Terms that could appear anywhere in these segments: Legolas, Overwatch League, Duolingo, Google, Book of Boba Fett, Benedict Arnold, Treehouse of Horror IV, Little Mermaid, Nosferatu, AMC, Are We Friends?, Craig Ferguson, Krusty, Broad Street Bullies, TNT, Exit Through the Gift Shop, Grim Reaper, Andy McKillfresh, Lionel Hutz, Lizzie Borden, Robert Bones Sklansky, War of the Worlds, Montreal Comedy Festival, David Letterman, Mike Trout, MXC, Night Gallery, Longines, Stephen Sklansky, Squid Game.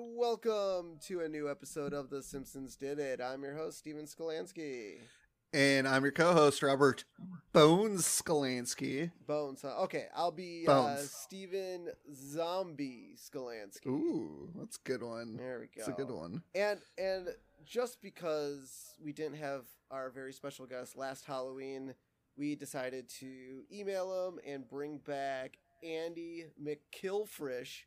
Welcome to a new episode of The Simpsons Did It. I'm your host, Stephen Sklansky. And I'm your co-host, Robert Bones Sklansky. Bones, huh? Okay, I'll be Stephen Zombie Sklansky. Ooh, that's a good one. There we go. That's a good one. And just because we didn't have our very special guest last Halloween, we decided to email him and bring back Andy McKillfresh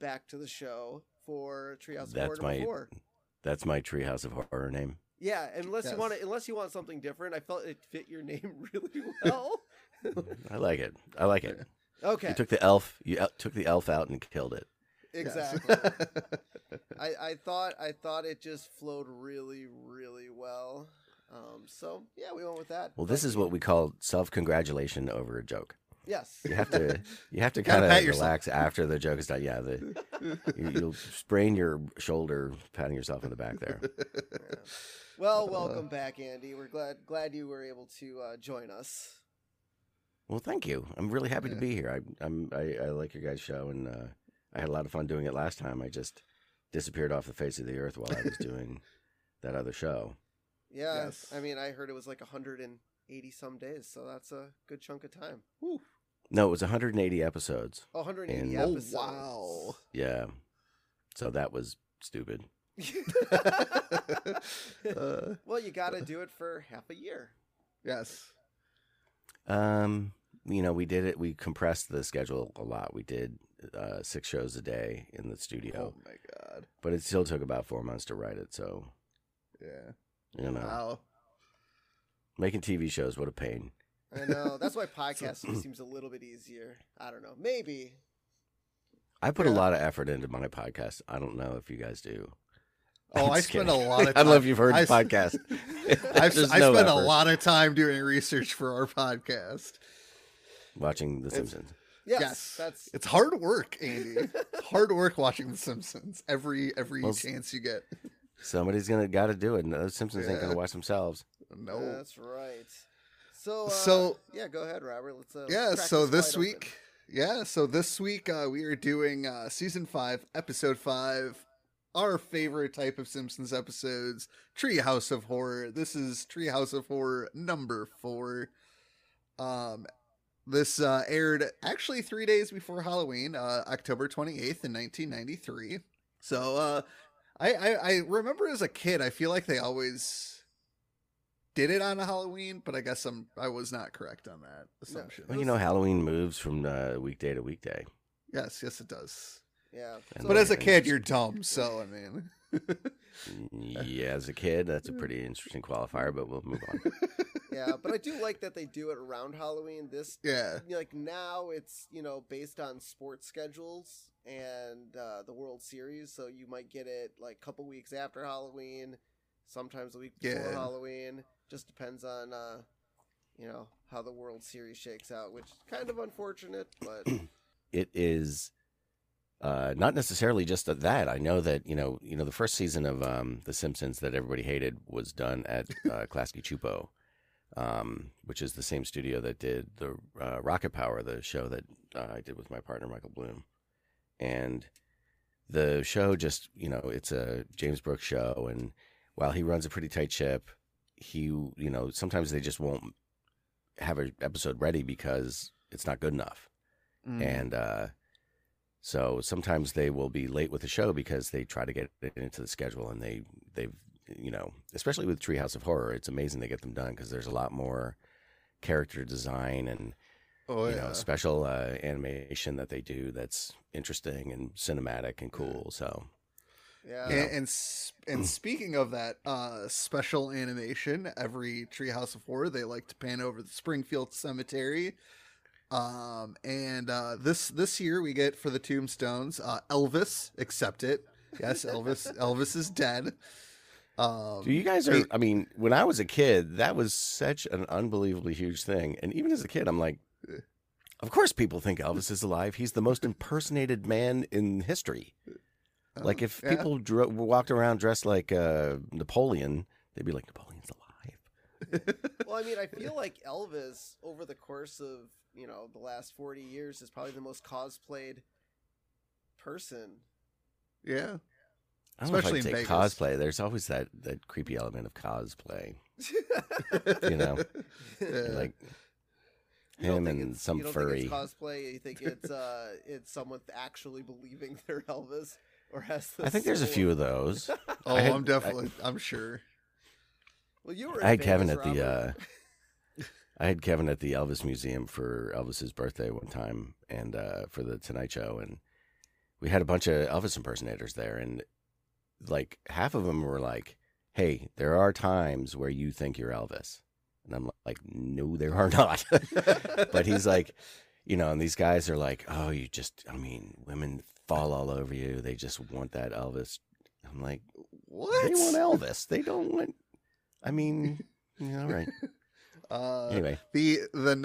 back to the show. For Treehouse of Horror 4. That's my Treehouse of Horror name. Yeah, unless you want something different. I felt it fit your name really well. I like it. Okay. You took the elf out and killed it. Exactly. Yes. I thought it just flowed really, really well. So yeah, we went with that. Well, this is what we call self-congratulation over a joke. Yes. You have to kind of relax after the joke is done. Yeah, you'll sprain your shoulder patting yourself in the back there. Yeah. Well, welcome back, Andy. We're glad you were able to join us. Well, thank you. I'm really happy to be here. I like your guys' show, and I had a lot of fun doing it last time. I just disappeared off the face of the earth while I was doing that other show. Yeah, yes. I mean, I heard it was like 180 some days, so that's a good chunk of time. Woo. No, it was 180 episodes. 180 episodes. Oh, wow. Yeah. So that was stupid. Well, you got to do it for half a year. Yes. You know, we did it. We compressed the schedule a lot. We did 6 shows a day in the studio. Oh, my God. But it still took about 4 months to write it, so. Yeah. You know. Wow. Making TV shows, what a pain. I know. That's why podcasting seems a little bit easier. I don't know. Maybe. I put a lot of effort into my podcast. I don't know if you guys do. Oh, I spend a lot of time. I don't know if you've heard the podcast. I spend a lot of time doing research for our podcast. Watching The Simpsons. Yes. It's hard work, Andy. It's hard work watching The Simpsons every chance you get. Somebody's gotta do it. No, The Simpsons ain't gonna watch themselves. No. That's right. So yeah, go ahead, Robert. Let's So this week we are doing season 5, episode 5, our favorite type of Simpsons episodes, Treehouse of Horror. This is Treehouse of Horror number 4. This aired actually 3 days before Halloween, October 28th in 1993. So I remember as a kid, I feel like they always did it on Halloween, but I guess I was not correct on that assumption. Well, you know, Halloween moves from weekday to weekday. Yes, it does. Yeah. But as a kid, you're dumb, so, I mean. Yeah, as a kid, that's a pretty interesting qualifier, but we'll move on. Yeah, but I do like that they do it around Halloween. Now it's, you know, based on sports schedules and the World Series, so you might get it, like, a couple weeks after Halloween, sometimes a week before Halloween. Just depends on, you know, how the World Series shakes out, which is kind of unfortunate, but it is not necessarily just that. I know that you know the first season of The Simpsons that everybody hated was done at Klasky Chupo, which is the same studio that did the Rocket Power, the show that I did with my partner Michael Bloom, and the show just it's a James Brooks show, and while he runs a pretty tight ship, He sometimes they just won't have an episode ready because it's not good enough. Mm. And so sometimes they will be late with the show because they try to get it into the schedule, and they've especially with Treehouse of Horror, it's amazing they get them done because there's a lot more character design and special animation that they do that's interesting and cinematic and cool. So Yeah. And speaking of that special animation, every Treehouse of Horror, they like to pan over the Springfield Cemetery. This year we get for the tombstones, Elvis, accept it. Yes, Elvis. Elvis is dead. Dude, you guys are, I mean, when I was a kid, that was such an unbelievably huge thing. And even as a kid, I'm like, of course people think Elvis is alive. He's the most impersonated man in history. Like if people walked around dressed like Napoleon, they'd be like, Napoleon's alive. Well, I mean, I feel like Elvis over the course of, you know, the last 40 years is probably the most cosplayed person. Yeah. I don't especially know if I'd say cosplay. There's always that creepy element of cosplay. You know? Yeah. Like him and some furry. You don't think it's cosplay? You think it's someone actually believing they're Elvis? Or has this I think there's a few of those. Oh, I'm sure. Well, you were. I had Kevin at the Elvis Museum for Elvis's birthday one time, and for the Tonight Show, and we had a bunch of Elvis impersonators there, and like half of them were like, "Hey, there are times where you think you're Elvis," and I'm like, "No, there are not." But he's like, you know, and these guys are like, "Oh, you just, I mean, women fall all over you. They just want that Elvis." I'm like, what? They want Elvis. They don't want. I mean, yeah, all right. Anyway, the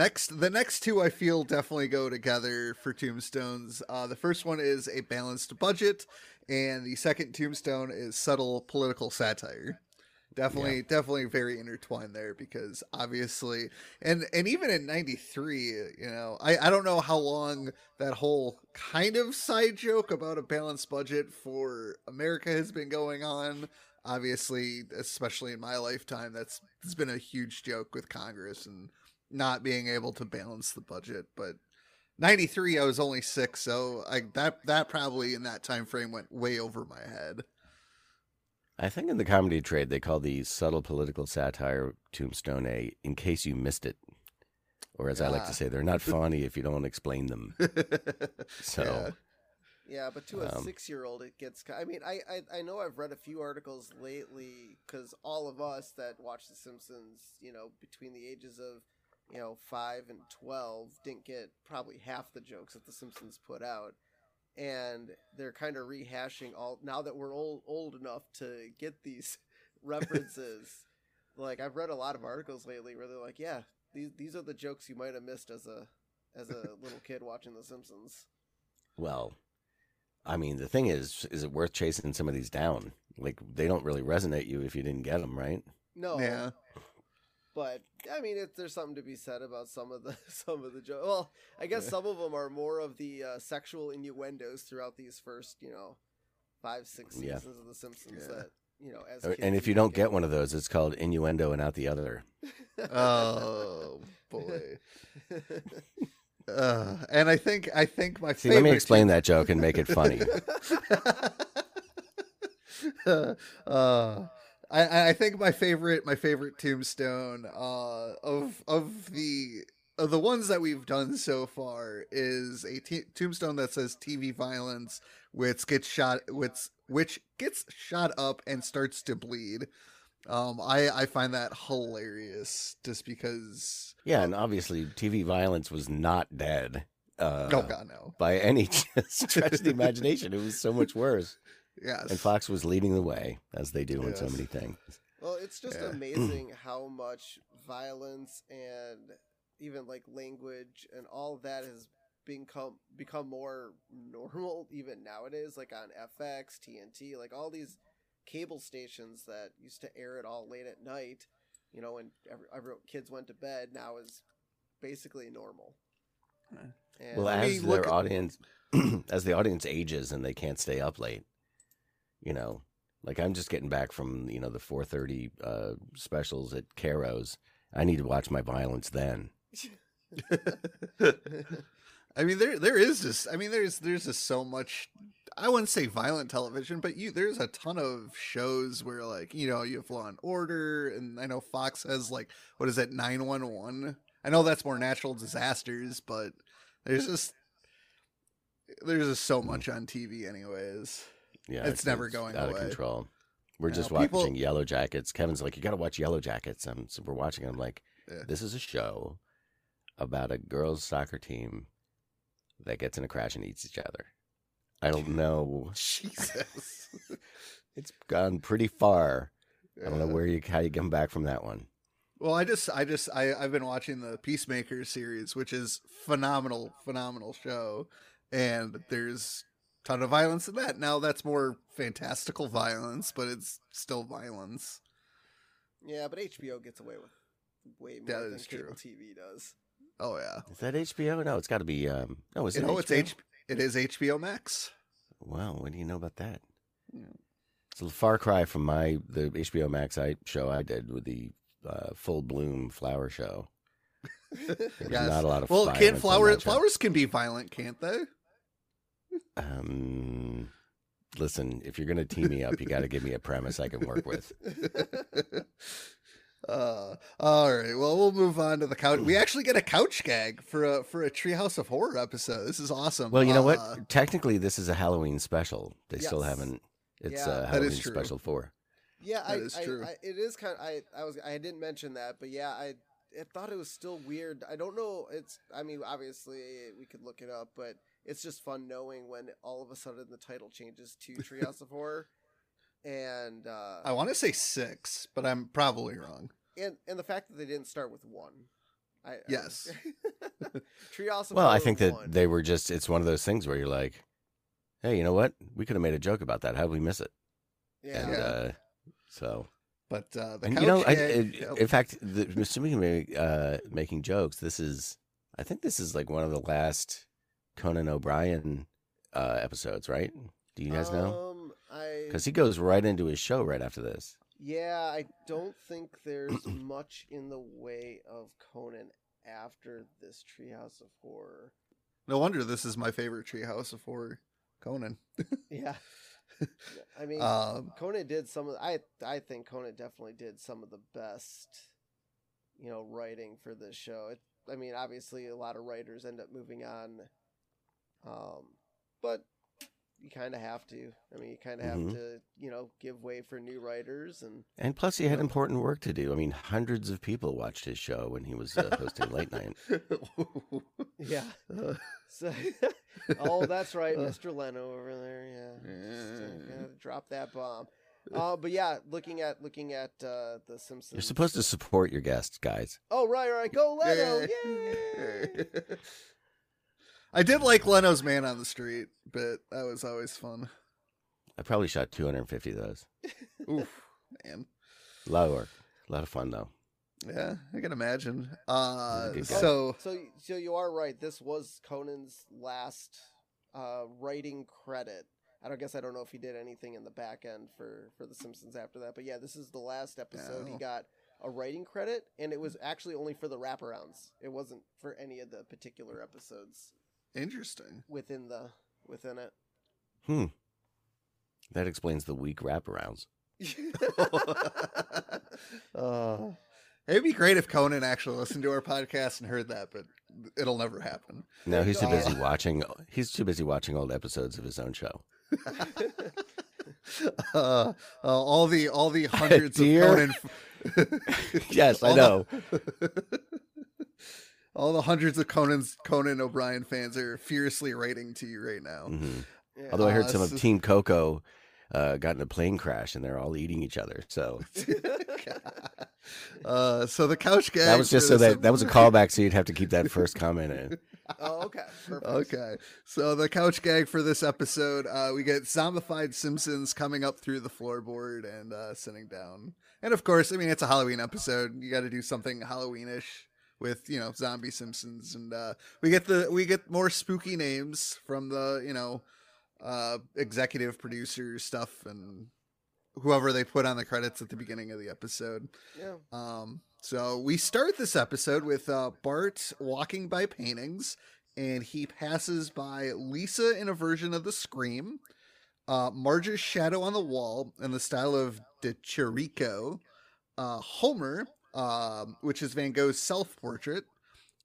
next two I feel definitely go together for tombstones. The first one is a balanced budget, and the second tombstone is subtle political satire. Definitely very intertwined there, because obviously, and even in '93, you know, I don't know how long that whole kind of side joke about a balanced budget for America has been going on. Obviously, especially in my lifetime, it's been a huge joke with Congress and not being able to balance the budget. But '93, I was only 6, so that probably in that time frame went way over my head. I think in the comedy trade, they call the subtle political satire tombstone a "in case you missed it," or as I like to say, they're not funny if you don't explain them. So, yeah, but to a 6-year-old, it gets. I mean, I know I've read a few articles lately, because all of us that watch The Simpsons, you know, between the ages of 5 and 12, didn't get probably half the jokes that The Simpsons put out. And they're kind of rehashing all now that we're old enough to get these references. Like I've read a lot of articles lately where they're like, yeah, these are the jokes you might have missed as a little kid watching The Simpsons. Well, I mean, the thing is it worth chasing some of these down? Like they don't really resonate you if you didn't get them, right? No. Yeah. But I mean, there's something to be said about some of the jokes. Well, I guess some of them are more of the sexual innuendos throughout these first, 5-6 seasons of The Simpsons. Yeah. That as kids, and if you don't get one of those, it's called innuendo and out the other. Oh boy. And I think my favorite. Let me explain that joke and make it funny. I think my favorite tombstone of the ones that we've done so far is a tombstone that says TV violence, which gets shot up and starts to bleed. I find that hilarious just because. Yeah, and obviously TV violence was not dead. Oh God, no! By any stretch of the imagination, it was so much worse. Yes. And Fox was leading the way, as they do in so many things. Well, it's just amazing how much violence and even like language and all that has become more normal even nowadays, like on FX, TNT, like all these cable stations that used to air it all late at night, when every kids went to bed, now is basically normal. And well, as their audience, as the audience ages and they can't stay up late. Like I'm just getting back from, the 4:30 specials at Caro's. I need to watch my violence then. I mean, there is just, there's just so much, I wouldn't say violent television, but there's a ton of shows where like, you have Law and Order, and I know Fox has like, what is that, 911? I know that's more natural disasters, but there's just so much on TV anyways. Yeah, it's never going out away. Of control. We're just watching Yellow Jackets. Kevin's like, you got to watch Yellow Jackets. So we're watching. I'm like, this is a show about a girls' soccer team that gets in a crash and eats each other. I don't know. Jesus. It's gone pretty far. Yeah. I don't know how you come back from that one. Well, I've been watching the Peacemaker series, which is phenomenal show. And there's a ton of violence in that. Now that's more fantastical violence, but it's still violence. Yeah, but HBO gets away with way more than cable TV does. Oh, yeah. Is that HBO? No, it's got to be... It is HBO Max. Wow, what do you know about that? Yeah. It's a far cry from the HBO Max show I did with the Full Bloom Flower show. Not a lot of violence. Well, flowers can be violent, can't they? Listen, if you're going to team me up, you got to give me a premise I can work with. All right. Well, we'll move on to the couch. We actually get a couch gag for a Treehouse of Horror episode. This is awesome. Well, you know what? Technically, this is a Halloween special. They still haven't. It's Halloween special 4. Yeah, that is true. It is kind of. I didn't mention that, but yeah, I thought it was still weird. I don't know. Obviously we could look it up, but it's just fun knowing when all of a sudden the title changes to Treehouse of Horror. And I want to say 6, but I'm probably wrong. And the fact that they didn't start with 1. Yes. Treehouse of Horror. Well, I think that 1. They were just. It's one of those things where you're like, hey, you know what? We could have made a joke about that. How did we miss it? Yeah. And, so. But in fact, assuming making jokes, I think this is like one of the last Conan O'Brien episodes, right? Do you guys know? Because he goes right into his show right after this. Yeah, I don't think there's much in the way of Conan after this Treehouse of Horror. No wonder this is my favorite Treehouse of Horror, Conan. Yeah. I mean, Conan did some of I think Conan definitely did some of the best, writing for this show. Obviously a lot of writers end up moving on, but you kind of have to. You kind of have to, give way for new writers. And plus he had important work to do. Hundreds of people watched his show when he was hosting late night. Yeah. So, oh, that's right. Mr. Leno over there. Yeah. Gotta drop that bomb. But yeah, looking at The Simpsons. You're supposed to support your guests, guys. Oh, right. Go Leno. Yay. I did like Leno's Man on the Street, but that was always fun. I probably shot 250 of those. Oof, man. A lot of work. A lot of fun, though. Yeah, I can imagine. So you are right. This was Conan's last writing credit. I don't know if he did anything in the back end for The Simpsons after that. But yeah, this is the last episode he got a writing credit, and it was actually only for the wraparounds. It wasn't for any of the particular episodes. Interesting. Within it. That explains the weak wraparounds. It'd be great if Conan actually listened to our podcast and heard that, but it'll never happen. No, he's too busy watching. He's too busy watching old episodes of his own show. All the hundreds of Conan. Yes, I know. All the hundreds of Conan O'Brien fans are furiously writing to you right now. Mm-hmm. Yeah. Although I heard some of Team Coco got in a plane crash and they're all eating each other. So, so the couch guy. That was just so that was a callback. So you'd have to keep that first comment in. Oh, okay. Perfect. Okay. So the couch gag for this episode, we get zombified Simpsons coming up through the floorboard and sitting down. And of course, it's a Halloween episode. You got to do something Halloweenish with, zombie Simpsons. And we get more spooky names from the, executive producer stuff and whoever they put on the credits at the beginning of the episode. Yeah. So we start this episode with Bart walking by paintings, and he passes by Lisa in a version of The Scream, Marge's shadow on the wall in the style of De Chirico, Homer, which is Van Gogh's self-portrait,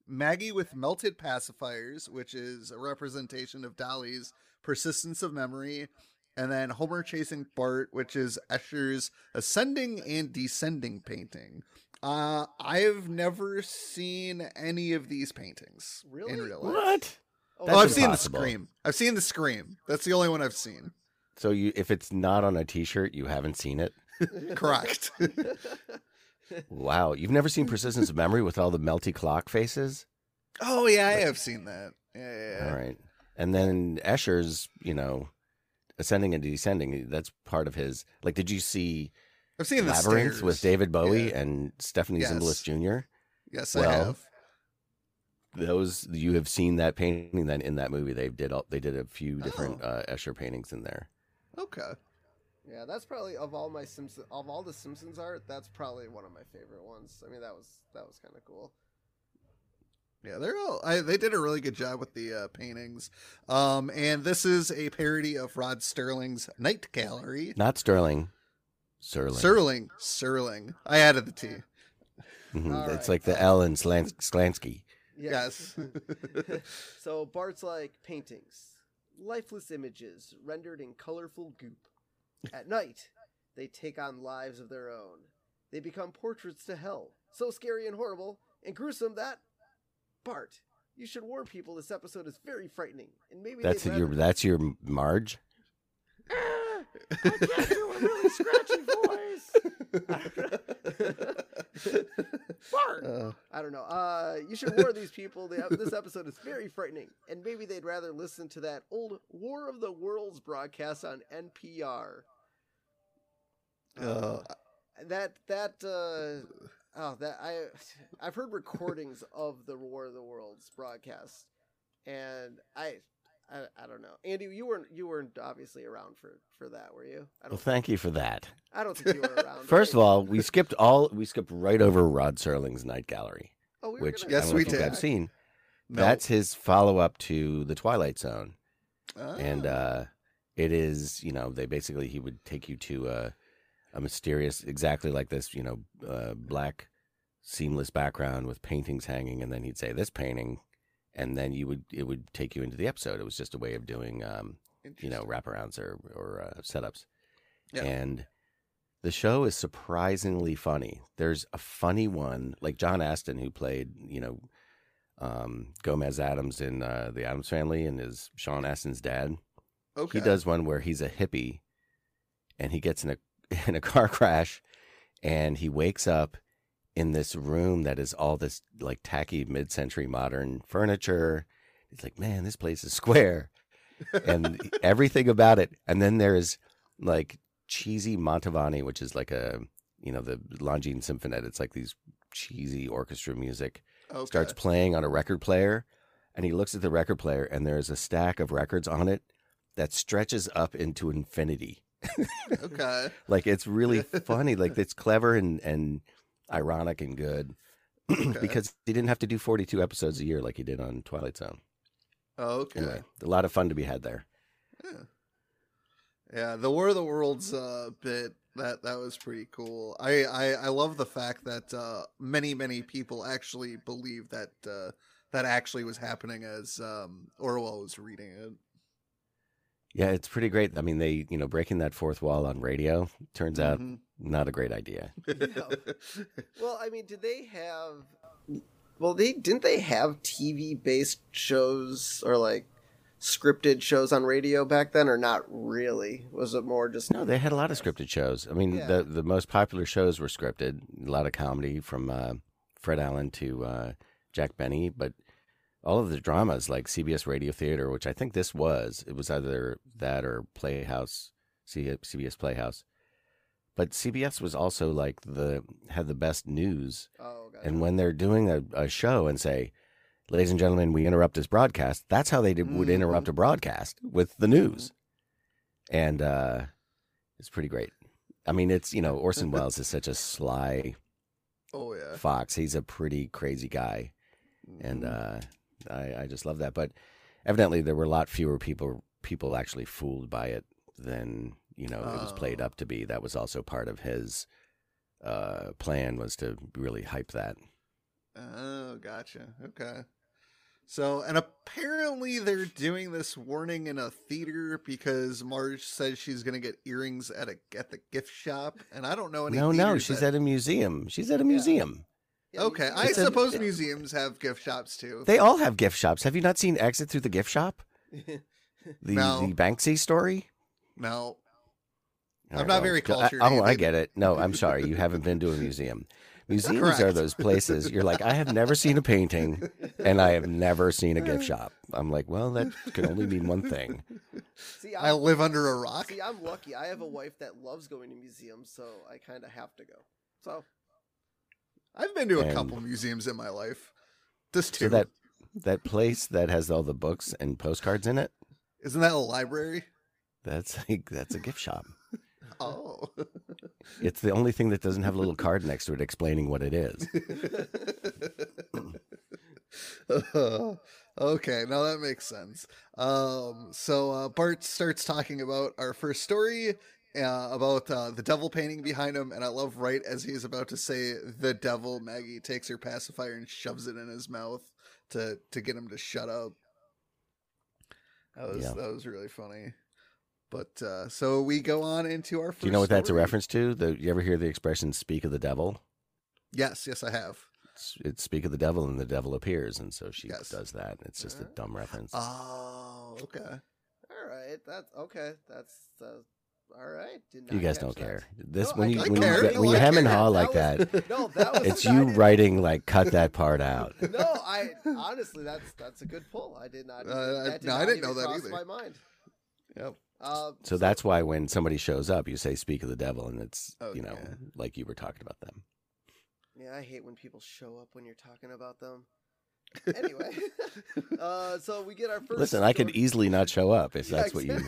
Maggie with melted pacifiers, which is a representation of Dolly's persistence of memory, and then Homer Chasing Bart, which is Escher's Ascending and Descending painting. I've never seen any of these paintings in real life. What? Oh, I've seen the Scream. I've seen the Scream. That's the only one I've seen. So you, if it's not on a T-shirt, you haven't seen it? Correct. Wow. You've never seen Persistence of Memory with all the melty clock faces? Oh, yeah, I have seen that. Yeah. All right. And then Escher's, you know, Ascending and Descending, that's part of his. Like, did you see I've seen Labyrinth with David Bowie and Stephanie Zimbalist Jr.? Yes, I have. Those you have seen that painting. Then in that movie, they did a few different Escher paintings in there. Okay, yeah, that's probably of all the Simpsons art, that's probably one of my favorite ones. I mean, that was kind of cool. Yeah, they did a really good job with the paintings. And this is a parody of Rod Serling's Night Gallery. Not Sterling, Serling. I added the T. Mm-hmm. It's like the L in Sklansky. Yes. So Bart's like paintings, lifeless images rendered in colorful goop. At night, they take on lives of their own. They become portraits to hell, so scary and horrible and gruesome that Bart, you should warn people this episode is very frightening. And maybe that's your Marge. I can't do a really scratchy voice. Bart! I don't know. You should warn these people. This episode is very frightening, and maybe they'd rather listen to that old War of the Worlds broadcast on NPR. I've heard recordings of the War of the Worlds broadcast, and I don't know. Andy, you weren't obviously around for that, were you? Thank you for that. I don't think you were around. First of all, we skipped right over Rod Serling's Night Gallery, which I've seen. No. That's his follow-up to The Twilight Zone. Oh. And it is, you know, he would take you to a mysterious, exactly like this, you know, black seamless background with paintings hanging, and then he'd say, "This painting." And then it would take you into the episode. It was just a way of doing, you know, wraparounds or setups. Yeah. And the show is surprisingly funny. There's a funny one, like John Aston, who played, you know, Gomez Adams in The Adams Family and is Sean Astin's dad. Okay. He does one where he's a hippie and he gets in a car crash and he wakes up in this room that is all this like tacky mid-century modern furniture. It's like, man, this place is square and everything about it. And then there is like cheesy Mantovani, which is like a, you know, the Longines Symphonette. It's like these cheesy orchestra music starts playing on a record player, and he looks at the record player and there's a stack of records on it that stretches up into infinity. Okay. Like, it's really funny. Like, it's clever and ironic and good. Okay. Because he didn't have to do 42 episodes a year like he did on Twilight Zone. Oh, okay. Anyway, a lot of fun to be had there. Yeah. Yeah, the War of the Worlds bit, that was pretty cool. I love the fact that many, many people actually believe that that actually was happening as Orwell was reading it. Yeah, it's pretty great. I mean, they, you know, breaking that fourth wall on radio turns out not a great idea. No. Well, I mean, didn't they have TV-based shows or like scripted shows on radio back then, or not really? Was it more just No, they had a lot of scripted shows. I mean, the most popular shows were scripted, a lot of comedy from Fred Allen to Jack Benny, but all of the dramas, like CBS Radio Theater, which I think this was, it was either that or Playhouse, CBS Playhouse. But CBS was also like had the best news. Oh, gotcha. And when they're doing a show and say, "Ladies and gentlemen, we interrupt this broadcast," that's how they would interrupt a broadcast, with the news. And it's pretty great. I mean, it's, you know, Orson Welles is such a sly fox. He's a pretty crazy guy. And I just love that. But evidently there were a lot fewer people actually fooled by it than, you know, it was played up to be. That was also part of his plan, was to really hype that. Oh, gotcha. Okay. So, and apparently they're doing this warning in a theater because Marge says she's going to get earrings at the gift shop. And I don't know any. No, she's at a museum. She's at a museum. Okay. I suppose museums have gift shops too. They all have gift shops. Have you not seen Exit Through the Gift Shop? The Banksy story? No. I'm not very cultured. Oh, I get it. No, I'm sorry. You haven't been to a museum. Museums are those places. You're like, I have never seen a painting, and I have never seen a gift shop. I'm like, well, that can only mean one thing. See, I live under a rock. See, I'm lucky. I have a wife that loves going to museums, so I kind of have to go. So I've been to a couple museums in my life. Just two. So that place that has all the books and postcards in it? Isn't that a library? That's a gift shop. Oh, it's the only thing that doesn't have a little card next to it explaining what it is. Okay, now that makes sense. So Bart starts talking about our first story about the devil painting behind him, and I love right as he's about to say the devil, Maggie takes her pacifier and shoves it in his mouth to get him to shut up. That was really funny. But so we go on into our first story. Do you know what that's a reference to? You ever hear the expression "speak of the devil"? Yes, I have. It's "speak of the devil" and the devil appears, and so she does that. It's just a dumb reference. Oh, okay. All right, all right. You guys don't care. When you hem and haw like that, it's you writing like cut that part out. No, I honestly, that's a good pull. I did not. I didn't know that either. My mind. Yep. So that's why when somebody shows up, you say "speak of the devil," and it's like you were talking about them. Yeah, I hate when people show up when you're talking about them. Anyway, so we get our first. Listen, story. I could easily not show up if that's what you.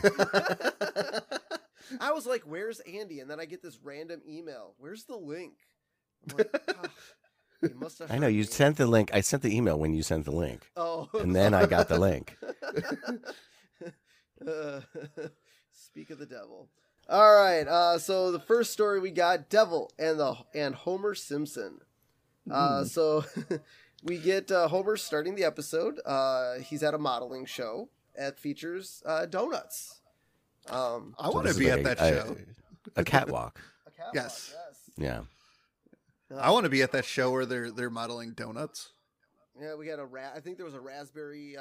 I was like, "Where's Andy?" And then I get this random email. Where's the link? I'm like, oh. You must have you sent the link. I sent the email when you sent the link. Oh, and then I got the link. Speak of the devil. All right. So the first story we got, Devil and Homer Simpson. So we get Homer starting the episode. He's at a modeling show that features donuts. I want to be at that show. A catwalk. Yes. Yeah. I want to be at that show where they're modeling donuts. Yeah, we got I think there was a raspberry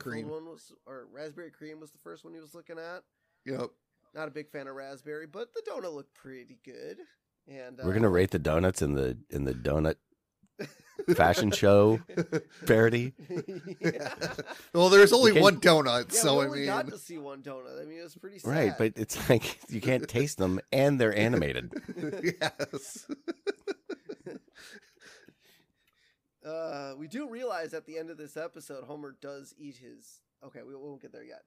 cream one or raspberry cream was the first one he was looking at. Yep. Not a big fan of raspberry, but the donut looked pretty good. And we're gonna rate the donuts in the donut fashion show parody. Yeah. Well, there's only one donut, so I mean, we got to see one donut. I mean, it was pretty sad. Right, but it's like you can't taste them, and they're animated. Yes. We do realize at the end of this episode, Homer does eat his. Okay, we won't get there yet.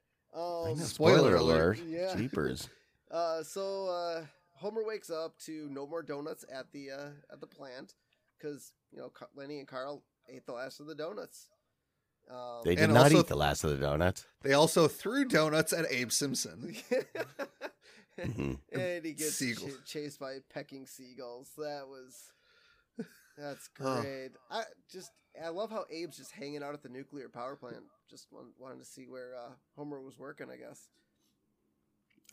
Spoiler alert! Yeah. Jeepers. So Homer wakes up to no more donuts at the plant because Lenny and Carl ate the last of the donuts. They did not eat the last of the donuts. They also threw donuts at Abe Simpson. Mm-hmm. And he gets chased by pecking seagulls. That's great. I love how Abe's just hanging out at the nuclear power plant. Just wanted to see where Homer was working, I guess.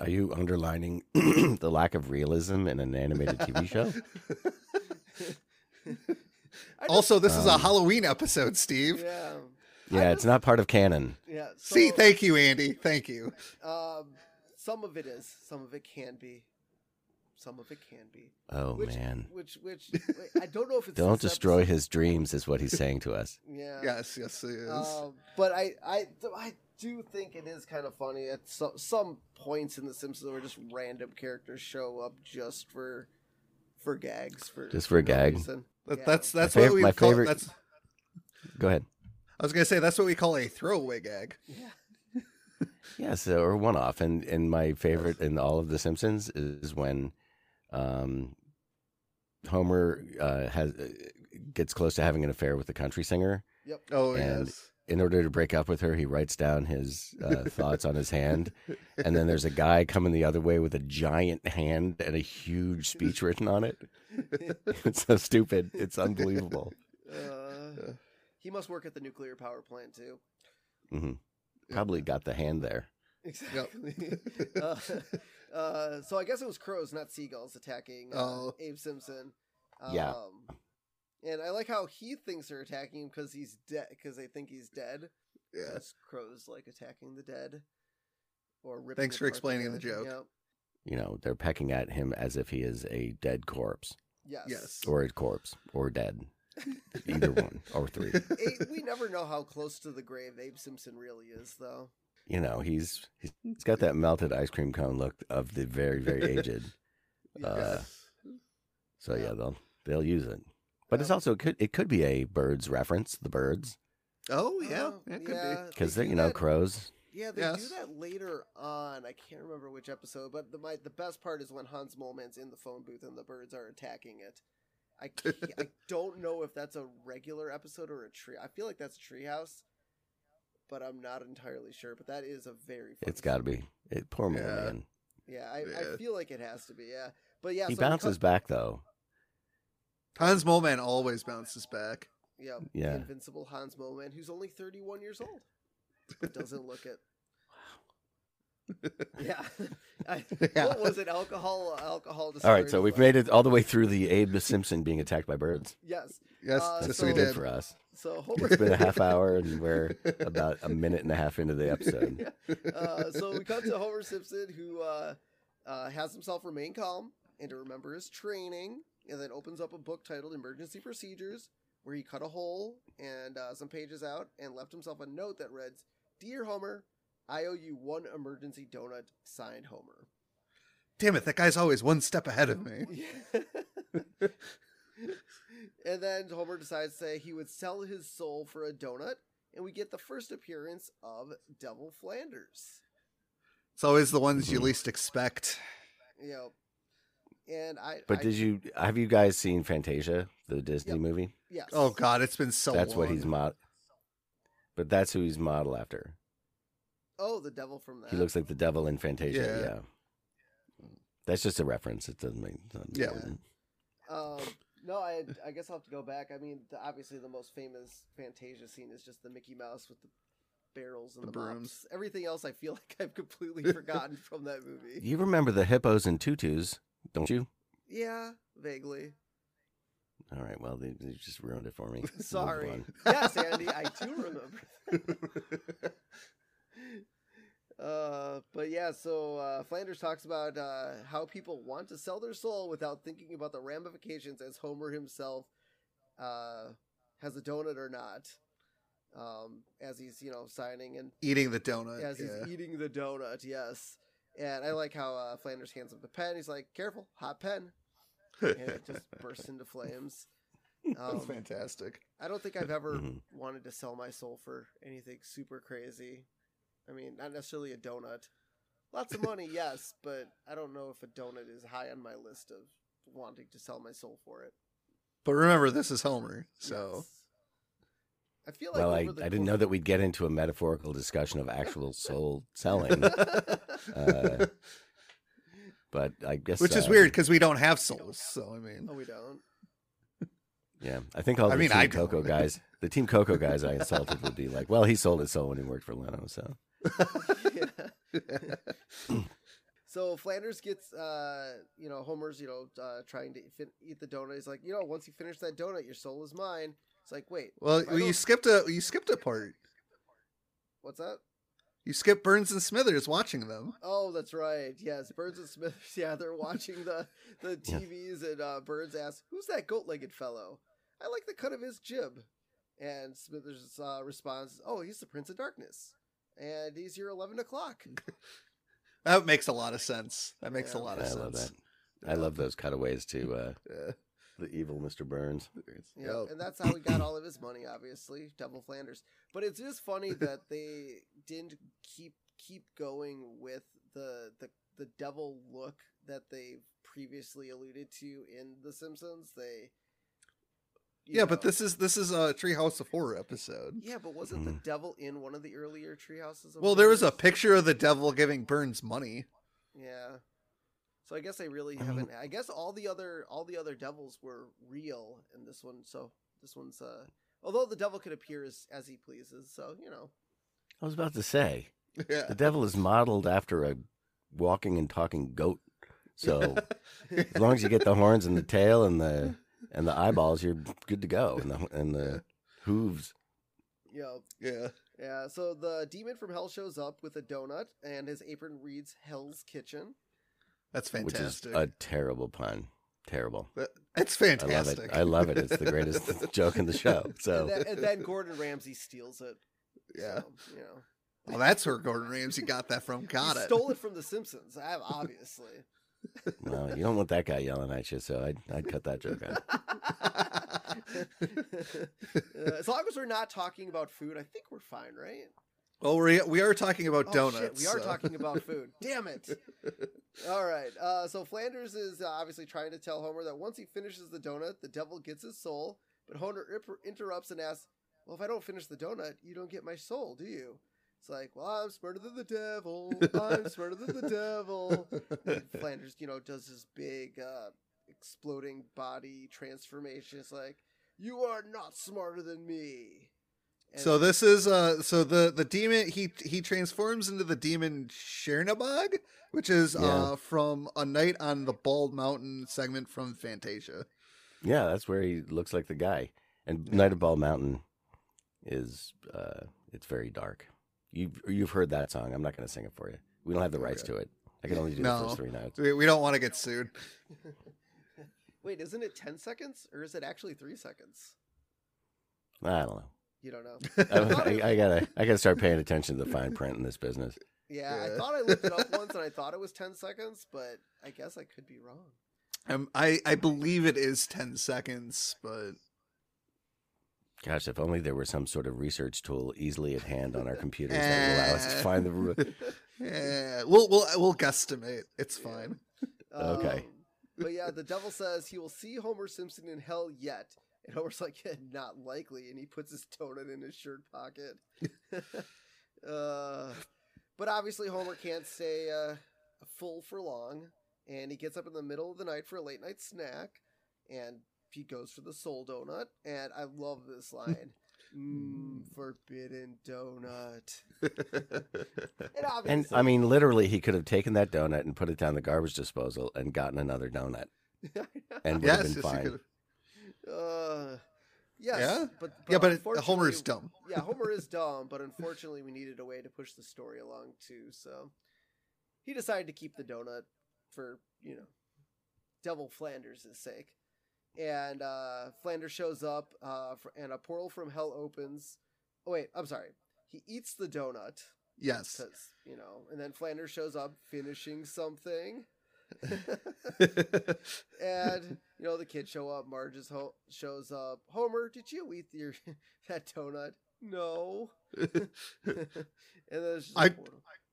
Are you underlining the lack of realism in an animated TV show? Also, this is a Halloween episode, Steve. Yeah. Yeah, it's not part of canon. Yeah. So, thank you, Andy. Thank you. Some of it is. Some of it can be. Some of it can be. Oh, man. I don't know if it's... Don't destroy his dreams is what he's saying to us. Yeah. Yes, it is. But I do think it is kind of funny. At some points in The Simpsons where just random characters show up just for gags. That's what we call... Favorite... Go ahead. I was going to say, that's what we call a throwaway gag. Yeah. Yes, or one-off. And my favorite in all of The Simpsons is when... Homer gets close to having an affair with the country singer. Yep. Oh, and yes. In order to break up with her, he writes down his thoughts on his hand, and then there's a guy coming the other way with a giant hand and a huge speech written on it. It's so stupid. It's unbelievable. He must work at the nuclear power plant too. Mm-hmm. Probably got the hand there. Exactly. Yep. So I guess it was crows, not seagulls, attacking Abe Simpson. And I like how he thinks they're attacking him because he's dead, because they think he's dead. Yeah, it's crows like attacking the dead. Or ripping. Thanks for explaining the joke. Yep. You know, they're pecking at him as if he is a dead corpse. Yes. Or a corpse, or dead. Either one, or three. We never know how close to the grave Abe Simpson really is, though. You know, he's got that melted ice cream cone look of the very, very aged. So yeah, they'll use it. But it's also it could be a Birds reference, the Birds. Oh yeah, it could be, because they're crows. Yeah, they do that later on. I can't remember which episode, but the best part is when Hans Moleman's in the phone booth and the Birds are attacking it. I don't know if that's a regular episode or a tree. I feel like that's a Treehouse, but I'm not entirely sure. But that is a very funny. It's got to be. Poor Moleman. Yeah, I feel like it has to be. Yeah, but yeah, he bounces back though. Hans Moleman always bounces back. Yeah, invincible Hans Moleman, who's only 31 years old. But doesn't look it. Wow. Yeah. What was it? Alcohol. All right, so we've made it all the way through the Abe Simpson being attacked by birds. Yes. That's so good for us. So it's been a half hour, and we're about a minute and a half into the episode. Yeah. So we come to Homer Simpson, who has himself remain calm and to remember his training, and then opens up a book titled "Emergency Procedures," where he cut a hole and some pages out and left himself a note that reads, "Dear Homer, I owe you one emergency donut, signed Homer." Damn it, that guy's always one step ahead of me. And then Homer decides to say he would sell his soul for a donut, and we get the first appearance of Devil Flanders. It's always the ones you least expect. And have you guys seen Fantasia, the Disney movie? Yes. Oh God, it's been so long. That's what he's but that's who he's modeled after. Oh, the devil from that. He looks like the devil in Fantasia. Yeah. That's just a reference. It doesn't mean. I guess I'll have to go back. I mean, obviously the most famous Fantasia scene is just the Mickey Mouse with the barrels and the brooms. Everything else, I feel like I've completely forgotten from that movie. You remember the hippos and tutus, don't you? Yeah, vaguely. All right, well, they just ruined it for me. Sorry. Yes, Andy, I do remember. So Flanders talks about how people want to sell their soul without thinking about the ramifications, as Homer himself has a donut or not, as he's, signing and eating the donut. As he's eating the donut, yes. And I like how Flanders hands him the pen. He's like, "Careful, hot pen." And it just bursts into flames. That's fantastic. I don't think I've ever wanted to sell my soul for anything super crazy. I mean, not necessarily a donut. Lots of money, yes, but I don't know if a donut is high on my list of wanting to sell my soul for it. But remember, this is Homer, so... Yes. I feel like I didn't know that we'd get into a metaphorical discussion of actual soul selling. But I guess... Which is weird, because we don't have souls, so I mean... Oh, we don't? Yeah, I think the Team Coco guys I insulted would be like, well, he sold his soul when he worked for Leno, so... So Flanders gets, Homer's, trying to eat the donut. He's like, once you finish that donut, your soul is mine. It's like, wait... Well, you skipped a part. What's that? You skip Burns and Smithers watching them. Oh, that's right. Yes, Burns and Smithers. Yeah, they're watching the TVs, and Burns asks, "Who's that goat-legged fellow? I like the cut of his jib." And Smithers responds, "Oh, he's the Prince of Darkness, and he's here 11 o'clock." That makes a lot of sense. That makes a lot of sense. I love that. I love those cutaways to the evil Mr. Burns. Yeah, and that's how he got all of his money, obviously, Devil Flanders. But it's just funny that they didn't keep going with the devil look that they've previously alluded to in The Simpsons. But this is a Treehouse of Horror episode. Yeah, but wasn't the devil in one of the earlier Treehouses of Horror? Well, there was a picture of the devil giving Burns money. Yeah. So I guess they really haven't. I guess all the other devils were real in this one. So this one's Although the devil can appear as he pleases, so, you know. I was about to say, yeah. The devil is modeled after a walking and talking goat. So as long as you get the horns and the tail and the eyeballs, you're good to go. And the hooves. Yeah. Yeah. Yeah. So the demon from hell shows up with a donut, and his apron reads Hell's Kitchen. That's fantastic. Which is a terrible pun. Terrible. It's fantastic. I love it. It's the greatest joke in the show. So and then Gordon Ramsay steals it. Yeah. So, you know. Well, that's where Gordon Ramsay got that from. He stole it from The Simpsons, obviously. No, you don't want that guy yelling at you, so I'd cut that joke out. As long as we're not talking about food, I think we're fine, right? Well, we are talking about donuts. Shit, we are talking about food. Damn it. All right. So Flanders is obviously trying to tell Homer that once he finishes the donut, the devil gets his soul. But Homer interrupts and asks, well, if I don't finish the donut, you don't get my soul, do you? It's like, well, I'm smarter than the devil. I'm smarter than the devil. And Flanders, you know, does this big exploding body transformation. It's like, you are not smarter than me. And so this is the demon he transforms into the demon Chernabog, which is from A Night on the Bald Mountain segment from Fantasia. Yeah, that's where he looks like the guy. And Night of Bald Mountain is it's very dark. You've heard that song. I'm not going to sing it for you. We don't have the rights to it. I can only do the first 3 notes. We don't want to get sued. Wait, isn't it 10 seconds or is it actually 3 seconds? I don't know. You don't know. I gotta start paying attention to the fine print in this business. Yeah, I thought I looked it up once and I thought it was 10 seconds, but I guess I could be wrong. I believe it is 10 seconds, but... Gosh, if only there were some sort of research tool easily at hand on our computers that would allow us to find the... Yeah, we'll guesstimate. It's fine. Okay. But yeah, the devil says he will see Homer Simpson in hell yet. And Homer's like, yeah, not likely. And he puts his donut in his shirt pocket. But obviously Homer can't stay full for long. And he gets up in the middle of the night for a late night snack. And... he goes for the soul donut, and I love this line. Forbidden donut. And I mean, literally, he could have taken that donut and put it down the garbage disposal and gotten another donut. And would have been fine. But Homer's dumb. Yeah, Homer is dumb, but unfortunately, we needed a way to push the story along, too. So he decided to keep the donut for, you know, Devil Flanders' sake. And Flanders shows up and a portal from hell opens. Oh, wait, I'm sorry. He eats the donut. Yes. Because, you know, and then Flanders shows up finishing something. And, you know, the kids show up. Marge shows up. Homer, did you eat that donut? No. And then it's just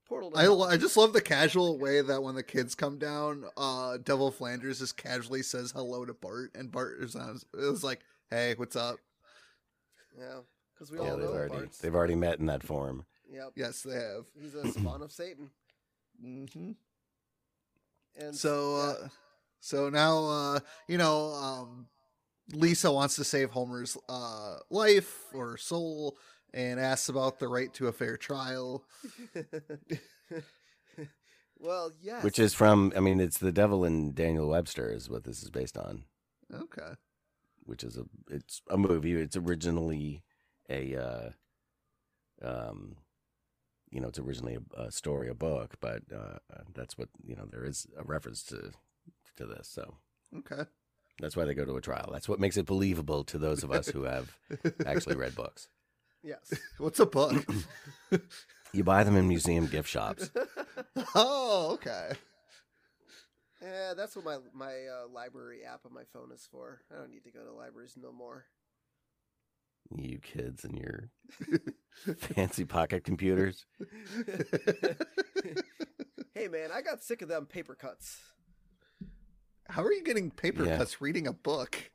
portal. I just love the casual way that when the kids come down, Devil Flanders just casually says hello to Bart, and Bart is like, "Hey, what's up?" Yeah, because we all know they've already met in that form. Yep. Yes, they have. He's a spawn of Satan. Mm-hmm. And so now you know, Lisa wants to save Homer's life or soul. And asks about the right to a fair trial. Well, yes. Which is from, I mean, it's The Devil and Daniel Webster is what this is based on. Okay. Which is a movie. It's originally a story, a book, but that's what, you know, there is a reference to this. So. Okay. That's why they go to a trial. That's what makes it believable to those of us who have actually read books. Yes. What's a book? You buy them in museum gift shops. Oh, okay. Yeah, that's what my library app on my phone is for. I don't need to go to libraries no more. You kids and your fancy pocket computers. Hey, man, I got sick of them paper cuts. How are you getting paper cuts reading a book?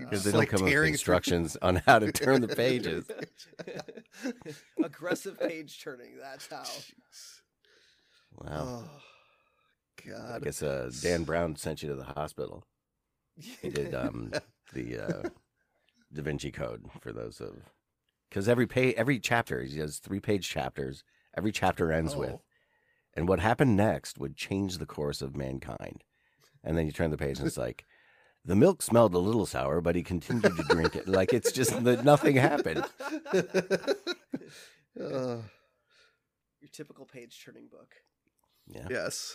Because they don't come up with instructions on how to turn the pages. Aggressive page turning, that's how. Wow. Oh, God. I guess Dan Brown sent you to the hospital. He did the Da Vinci Code for those of, because every chapter, he has 3-page chapters. Every chapter ends with, and what happened next would change the course of mankind. And then you turn the page and it's like, the milk smelled a little sour, but he continued to drink it. Like, it's just that nothing happened. Your typical page-turning book. Yeah. Yes.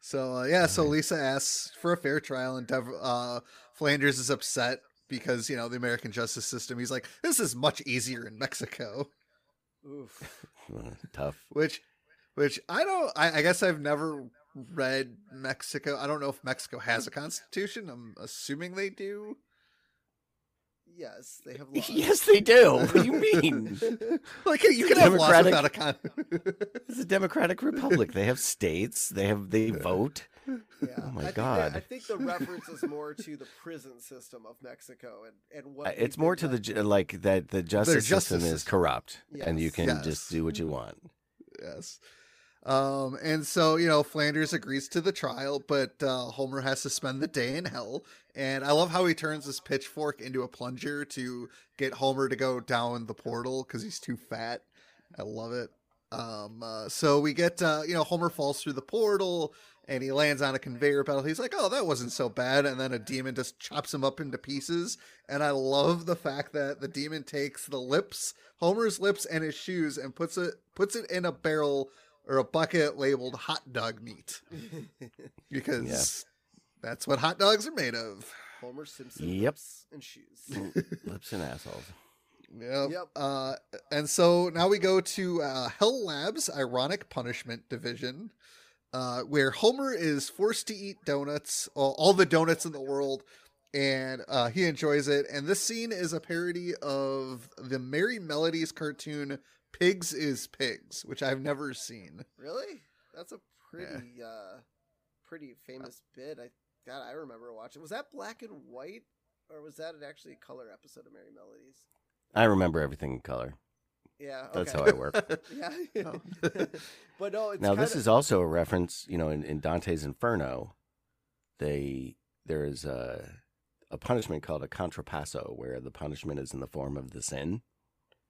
So, so Lisa asks for a fair trial, and Flanders is upset because, you know, the American justice system, he's like, this is much easier in Mexico. Oof. Tough. Which I don't, I guess I've never read Mexico. I don't know if Mexico has a constitution. I'm assuming they do. Yes, they have laws. Yes, they do. What do you mean? Like, you can have laws without a constitution. It's a democratic republic. They have states. They vote. Yeah. Oh my God. I think the reference is more to the prison system of Mexico and what it's more to the like that the justice system is corrupt, yes. And you can just do what you want. Yes. And so, you know, Flanders agrees to the trial, but Homer has to spend the day in hell. And I love how he turns his pitchfork into a plunger to get Homer to go down the portal because he's too fat. I love it. So we get, you know, Homer falls through the portal and he lands on a conveyor belt. He's like, oh, that wasn't so bad. And then a demon just chops him up into pieces. And I love the fact that the demon takes the lips, Homer's lips and his shoes, and puts it in a barrel or a bucket labeled hot dog meat, because that's what hot dogs are made of. Homer Simpson lips and shoes. Lips and assholes. Yep. And so now we go to Hell Lab's Ironic Punishment Division, where Homer is forced to eat donuts, all the donuts in the world, and he enjoys it. And this scene is a parody of the Merry Melodies cartoon, Pigs is Pigs, which I've never seen. Really? That's a pretty pretty famous bit. I remember watching. Was that black and white, or was that an actually color episode of Merry Melodies? I remember everything in color. Yeah, okay. That's how I work. Yeah. But no, it's now kinda... this is also a reference, you know, in Dante's Inferno, there is a punishment called a contrapasso, where the punishment is in the form of the sin.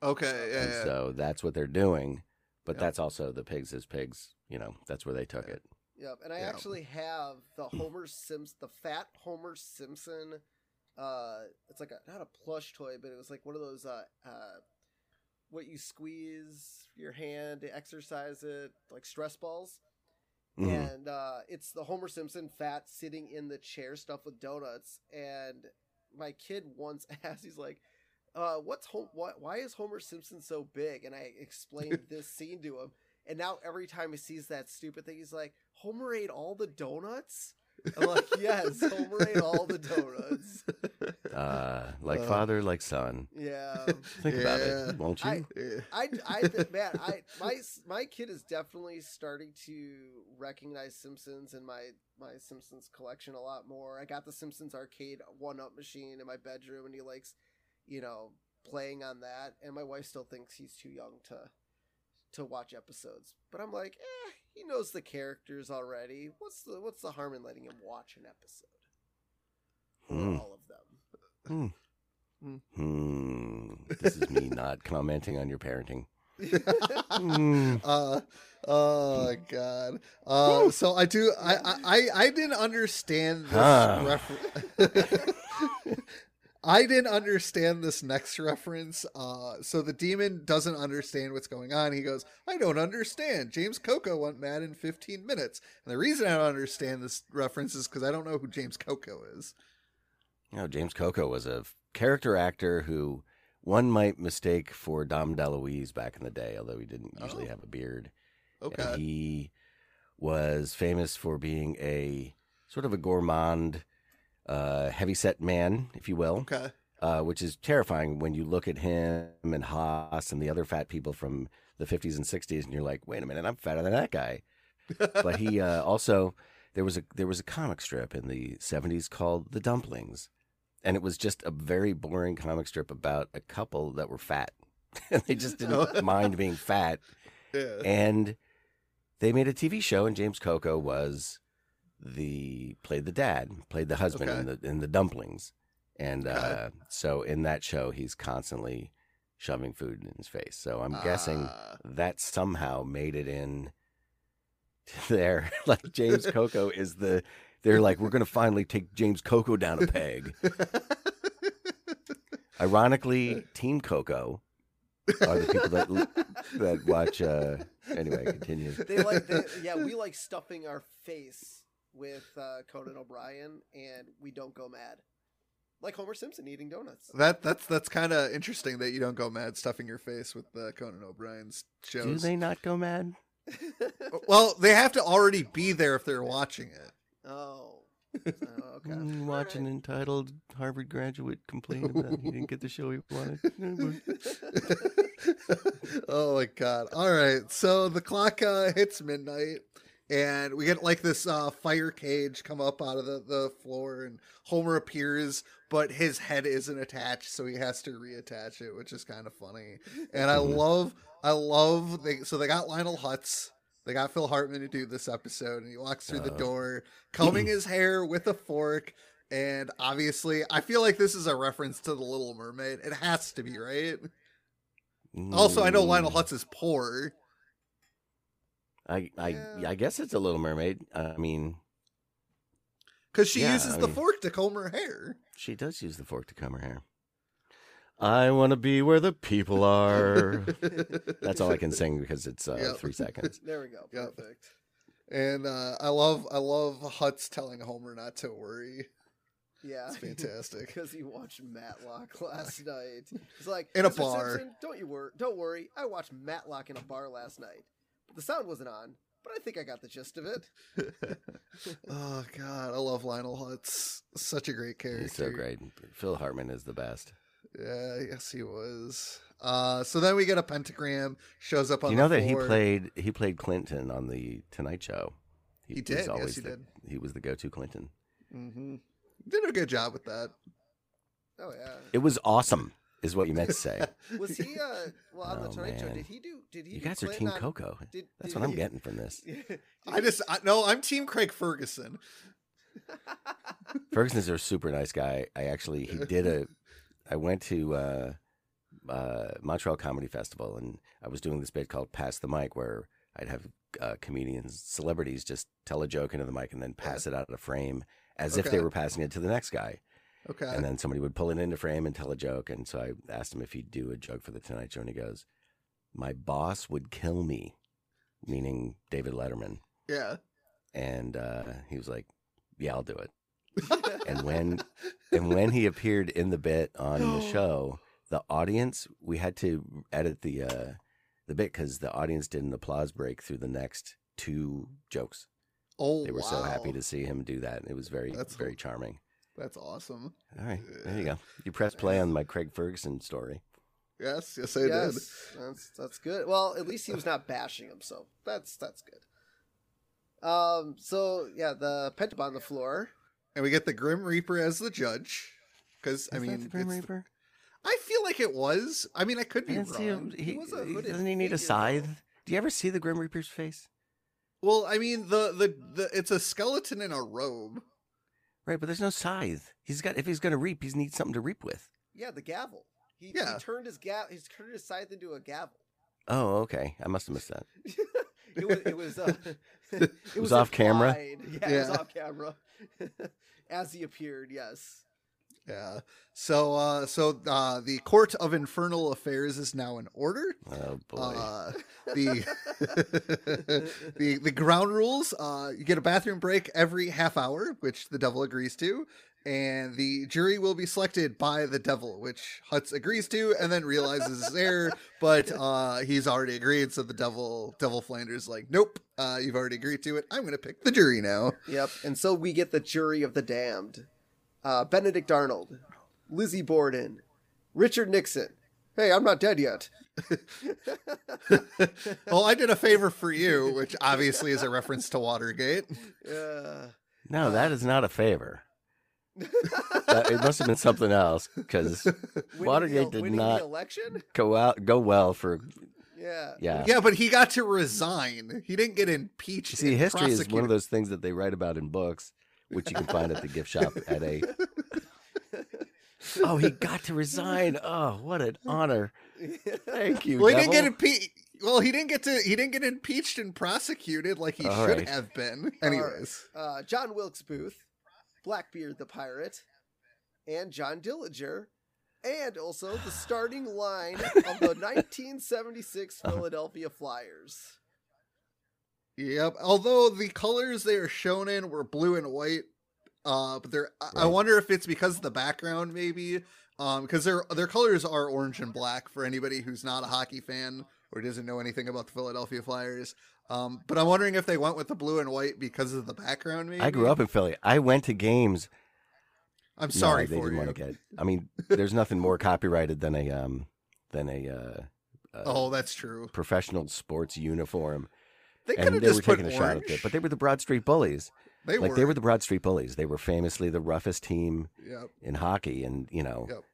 Okay, yeah, and so that's what they're doing, but that's also the Pigs is Pigs, you know, that's where they took it. Yep, and I actually have the Homer Simpson, the fat Homer Simpson, it's like not a plush toy, but it was like one of those, what you squeeze your hand to exercise it, like stress balls, and it's the Homer Simpson fat sitting in the chair stuffed with donuts, and my kid once asked, he's like, why is Homer Simpson so big? And I explained this scene to him, and now every time he sees that stupid thing, he's like, Homer ate all the donuts? I'm like, yes, Homer ate all the donuts. Like father, like son. Yeah. Think about it, won't you? My kid is definitely starting to recognize Simpsons and my Simpsons collection a lot more. I got the Simpsons arcade 1-up machine in my bedroom, and he likes, you know, playing on that, and my wife still thinks he's too young to watch episodes. But I'm like, he knows the characters already. What's the harm in letting him watch an episode? All of them. This is me not commenting on your parenting. Oh God. So I do. I didn't understand this reference. I didn't understand this next reference. So the demon doesn't understand what's going on. He goes, I don't understand. James Coco went mad in 15 minutes. And the reason I don't understand this reference is because I don't know who James Coco is. You know, James Coco was a character actor who one might mistake for Dom DeLuise back in the day, although he didn't usually have a beard. Okay. And he was famous for being a sort of a gourmand, heavyset man, if you will, which is terrifying when you look at him and Haas and the other fat people from the 50s and 60s, and you're like, wait a minute, I'm fatter than that guy. But he also, there was a comic strip in the 70s called The Dumplings, and it was just a very boring comic strip about a couple that were fat, and they just didn't mind being fat, and they made a TV show, and James Coco played the husband in the Dumplings, And so in that show, he's constantly shoving food in his face. So I'm guessing that somehow made it in there. Like James Coco is the... They're like, we're going to finally take James Coco down a peg. Ironically, Team Coco are the people that watch... anyway, continue. They like we like stuffing our face with Conan O'Brien, and we don't go mad. Like Homer Simpson eating donuts. That's kind of interesting that you don't go mad stuffing your face with Conan O'Brien's shows. Do they not go mad? Well, they have to already be there if they're watching it. Oh. Okay. Watching right. Entitled Harvard graduate complain about he didn't get the show he wanted. Oh, my God. All right. So the clock hits midnight. And we get like this fire cage come up out of the floor, and Homer appears, but his head isn't attached, so he has to reattach it, which is kind of funny. And I love, so they got Lionel Hutz, they got Phil Hartman to do this episode, and he walks through the door, combing his hair with a fork. And obviously, I feel like this is a reference to The Little Mermaid. It has to be, right? Mm. Also, I know Lionel Hutz is poor. I guess it's a Little Mermaid. I mean, because she uses the fork to comb her hair. She does use the fork to comb her hair. I want to be where the people are. That's all I can sing because it's 3 seconds. There we go. Perfect. Yep. And I love Hutz telling Homer not to worry. Yeah, it's fantastic. Because he watched Matlock last night. He's like in a bar. Simpson, don't worry. I watched Matlock in a bar last night. The sound wasn't on, but I think I got the gist of it. Oh, God. I love Lionel Hutz. Such a great character. He's so great. Phil Hartman is the best. Yeah, yes, he was. So then we get a pentagram, shows up on the floor. You know that he played Clinton on the Tonight Show. He did. Yes, he did. He was the go-to Clinton. Mm-hmm. Did a good job with that. Oh, yeah. It was awesome. Is what you meant to say. Was he on the Tonight Show? Did he do? Did he? You guys are Team Coco. That's what I'm getting from this. I'm Team Craig Ferguson. Ferguson's a super nice guy. I went to Montreal Comedy Festival, and I was doing this bit called Pass the Mic, where I'd have comedians, celebrities, just tell a joke into the mic and then pass it out of the frame as if they were passing it to the next guy. Okay. And then somebody would pull it into frame and tell a joke. And so I asked him if he'd do a joke for the Tonight Show. And he goes, my boss would kill me, meaning David Letterman. Yeah. And he was like, yeah, I'll do it. and when he appeared in the bit on the show, the audience, we had to edit the bit because the audience did an applause break through the next two jokes. Oh, they were so happy to see him do that. It was very charming. That's awesome. All right. There you go. You press play on my Craig Ferguson story. Yes, I did. That's good. Well, at least he was not bashing himself. That's good. So, yeah, the pentagram on the floor. And we get the Grim Reaper as the judge. Because, I mean, that the Grim Reaper? I feel like it was. I mean, I could be wrong. Doesn't he need a scythe? Do you ever see the Grim Reaper's face? Well, I mean, the it's a skeleton in a robe. Right, but there's no scythe. If he's going to reap, he needs something to reap with. Yeah, the gavel. He turned his scythe into a gavel. Oh, okay. I must have missed that. It was off camera. Yeah, it was off camera. As he appeared, yes. Yeah. So, the Court of Infernal Affairs is now in order. Oh boy. The ground rules. You get a bathroom break every half hour, which the devil agrees to, and the jury will be selected by the devil, which Hutz agrees to, and then realizes his error. But he's already agreed, so the devil Flanders, like, nope, you've already agreed to it. I'm going to pick the jury now. Yep. And so we get the jury of the damned. Benedict Arnold, Lizzie Borden, Richard Nixon. Hey, I'm not dead yet. Well, I did a favor for you, which obviously is a reference to Watergate. No, that is not a favor. It must have been something else, because Watergate did not go well for... Yeah, but he got to resign. He didn't get impeached. See, history is one of those things that they write about in books. Which you can find at the gift shop at a Oh, he got to resign. Oh, what an honor. Thank you. Well, he didn't get impeached and prosecuted like he should have been. Anyways, John Wilkes Booth, Blackbeard the Pirate, and John Dillinger, and also the starting line of the 1976 Philadelphia Flyers. Yep. Although the colors they are shown in were blue and white, but they're I wonder if it's because of the background, maybe, because their colors are orange and black for anybody who's not a hockey fan or doesn't know anything about the Philadelphia Flyers. But I'm wondering if they went with the blue and white because of the background, maybe. I grew up in Philly. I went to games. I'm sorry no, they for didn't you. Want to get, I mean, there's nothing more copyrighted than a oh, that's true. Professional sports uniform. They could have just put orange. Shot at it, but they were the Broad Street Bullies. They were the Broad Street Bullies. They were famously the roughest team in hockey, and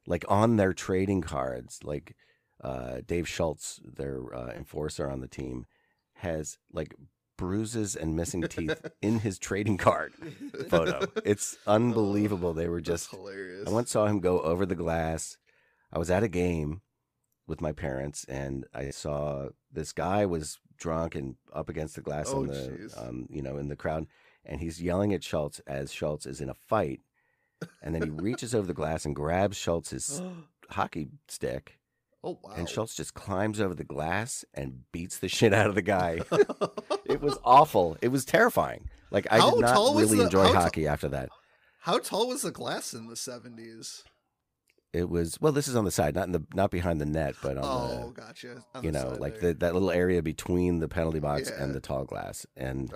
like on their trading cards, like Dave Schultz, their enforcer on the team, has like bruises and missing teeth in his trading card photo. It's unbelievable. They were just hilarious. I once saw him go over the glass. I was at a game with my parents, and I saw this guy was drunk and up against the glass in the crowd, and he's yelling at Schultz as Schultz is in a fight, and then he reaches over the glass and grabs Schultz's hockey stick. Oh wow! And Schultz just climbs over the glass and beats the shit out of the guy. It was awful. It was terrifying. Like I did not really enjoy hockey after that. How tall was the glass in the 70s? It was this is on the side, not behind the net, but gotcha. On the side like that little area between the penalty box and the tall glass. And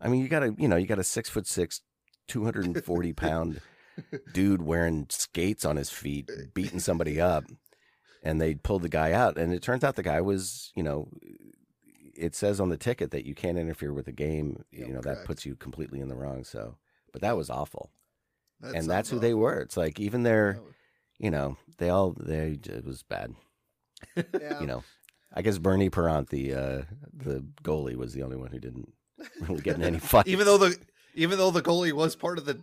I mean, you got a 6'6", 240 pound dude wearing skates on his feet, beating somebody up, and they pulled the guy out. And it turns out the guy was, it says on the ticket that you can't interfere with the game. That puts you completely in the wrong. So, but that was awful, and that's who they were. It's like even their. It was bad. Yeah. I guess Bernie Parent, the goalie, was the only one who didn't really get in any fight. Even though the goalie was part of the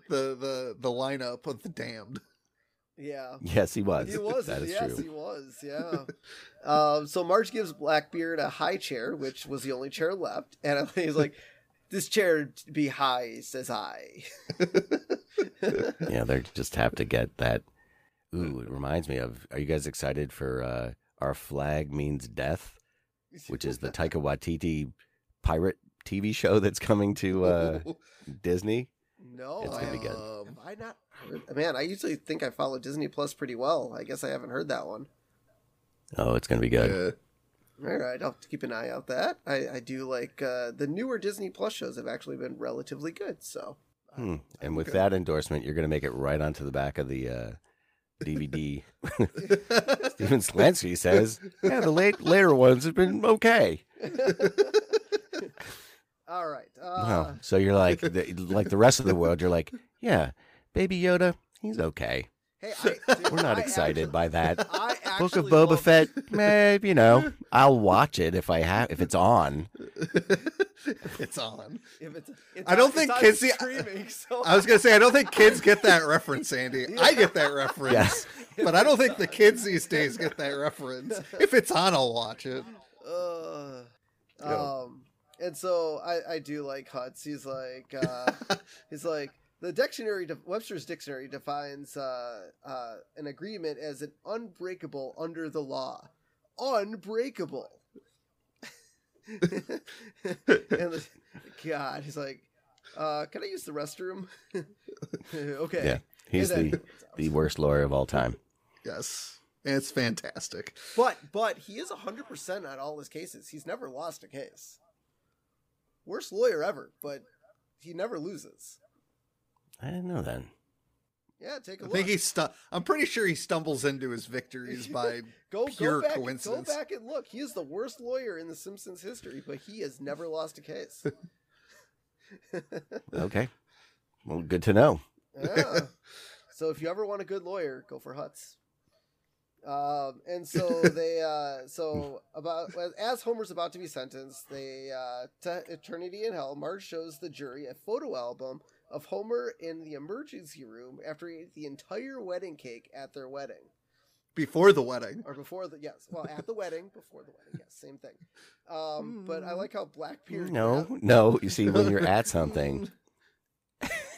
lineup of the damned. Yeah. Yes, he was. He was. That is true. He was. Yeah. So Marge gives Blackbeard a high chair, which was the only chair left, and he's like, "This chair be high," says I. Yeah, they just have to get that. Ooh, it reminds me of, are you guys excited for Our Flag Means Death, which is the Taika Waititi pirate TV show that's coming to Disney? No. It's going to be good. Have I not heard? Man, I usually think I follow Disney Plus pretty well. I guess I haven't heard that one. Oh, it's going to be good. Yeah. All right, I'll have to keep an eye out that. I do like the newer Disney Plus shows have actually been relatively good. So. And with that endorsement, you're going to make it right onto the back of the... DVD. Stephen Sklansky says, "Yeah, the later ones have been okay." All right. Wow. So you're like, the rest of the world. You're like, yeah, Baby Yoda, he's okay. Hey, we're not excited by that. Book of Boba Fett, maybe I'll watch it if it's on. If it's on. I don't think kids see. I was gonna say I don't think kids get that reference, Andy. Yeah. I get that reference, but I don't think the kids these days get that reference. If it's on, I'll watch it. And so I do like Hutz. He's like, the dictionary, Webster's dictionary, defines an agreement as an unbreakable under the law. Unbreakable. And God, he's like, can I use the restroom? Okay. Yeah, he's the worst lawyer of all time. Yes, and it's fantastic. But he is 100% on all his cases. He's never lost a case. Worst lawyer ever, but he never loses. I didn't know that. Yeah, take a look. I think I'm pretty sure he stumbles into his victories by pure coincidence. Go back and look. He is the worst lawyer in The Simpsons history, but he has never lost a case. Okay. Well, good to know. Yeah. So if you ever want a good lawyer, go for Hutz. And so they, as Homer's about to be sentenced, to eternity in hell, Marge shows the jury a photo album of Homer in the emergency room after he ate the entire wedding cake at their wedding. Before the wedding. Or before the, yes. Well, at the wedding, before the wedding, yes, same thing. But I like how Blackbeard... No, you see, when you're at something...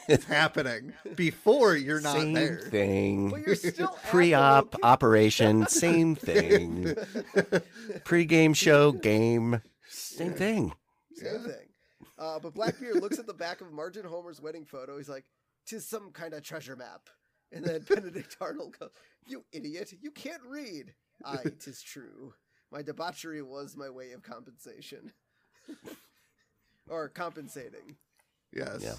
It's happening before you're not same there. Same thing. Well, you're still pre-op, operation, same thing. Pre-game show, game, same thing. Same thing. But Blackbeard looks at the back of Marge and Homer's wedding photo. He's like, "'Tis some kind of treasure map." And then Benedict Arnold goes, "You idiot, you can't read." "Aye, 'tis true. My debauchery was my way of compensation." Or compensating. Yes. Yeah.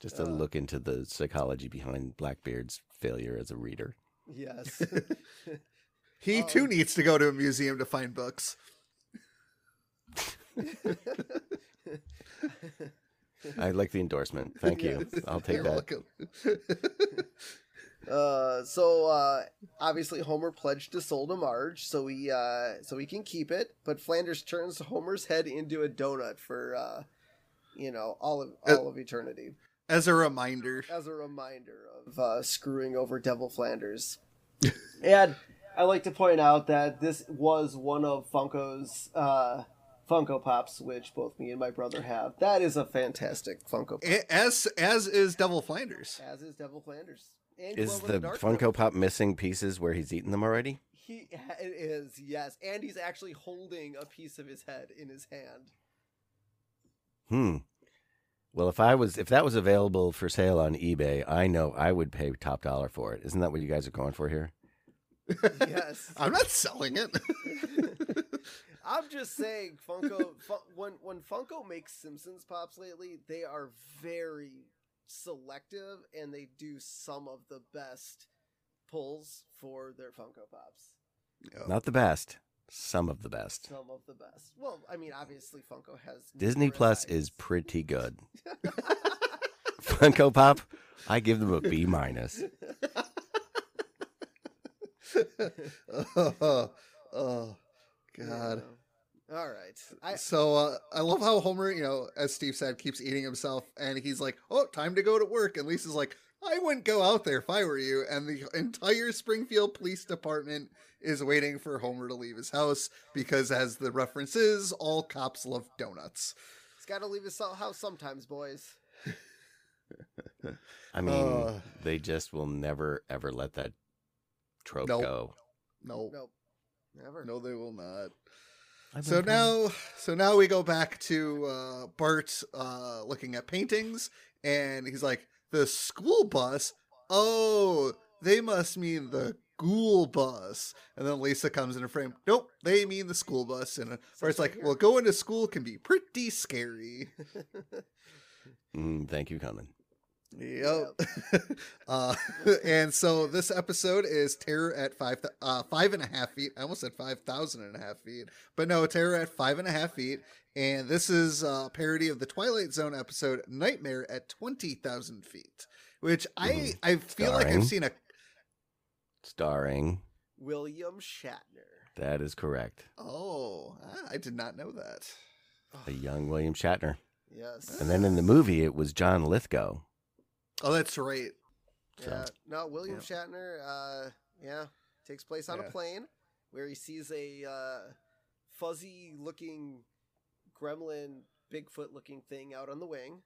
Just to look into the psychology behind Blackbeard's failure as a reader. Yes. He too needs to go to a museum to find books. I like the endorsement. Thank you. Yes. I'll take that. You're welcome. So obviously Homer pledged to sell to Marge, so he can keep it. But Flanders turns Homer's head into a donut for all of eternity. As a reminder of screwing over Devil Flanders. And I like to point out that this was one of Funko's Funko Pops, which both me and my brother have. That is a fantastic Funko Pop. As is Devil Flanders. As is Devil Flanders. And is the Funko Pop missing pieces where he's eaten them already? It is, yes. And he's actually holding a piece of his head in his hand. Hmm. Well, if that was available for sale on eBay, I know I would pay top dollar for it. Isn't that what you guys are going for here? Yes. I'm not selling it. I'm just saying, Funko. When Funko makes Simpsons Pops lately, they are very selective, and they do some of the best pulls for their Funko Pops. Yep. Not the best. Some of the best. Some of the best. Well, I mean, obviously Funko has... Disney Plus is pretty good. Funko Pop, I give them a B-. Oh, God. Yeah. All right. So I love how Homer, as Steve said, keeps eating himself, and he's like, "Oh, time to go to work." And Lisa's like, "I wouldn't go out there if I were you." And the entire Springfield Police Department is waiting for Homer to leave his house because, as the reference is, all cops love donuts. He's got to leave his house sometimes, boys. I mean, they just will never, ever let that trope go. Nope. Never. No, they will not. So now we go back to Bart looking at paintings, and he's like, "The school bus? Oh, they must mean the ghoul bus." And then Lisa comes in a frame. "Nope, they mean the school bus." And Bart's like, "Well, going to school can be pretty scary." Thank you, Conan. Yep. And so this episode is Terror at 5.5 feet. I almost said 5,000.5 feet. But no, Terror at 5.5 feet. And this is a parody of the Twilight Zone episode Nightmare at 20,000 feet, which I feel like I've seen starring William Shatner. That is correct. Oh, I did not know that. A young William Shatner. Yes. And then in the movie, it was John Lithgow. Oh, that's right. Yeah. No, William Shatner, takes place on a plane where he sees a fuzzy-looking gremlin, Bigfoot-looking thing out on the wing.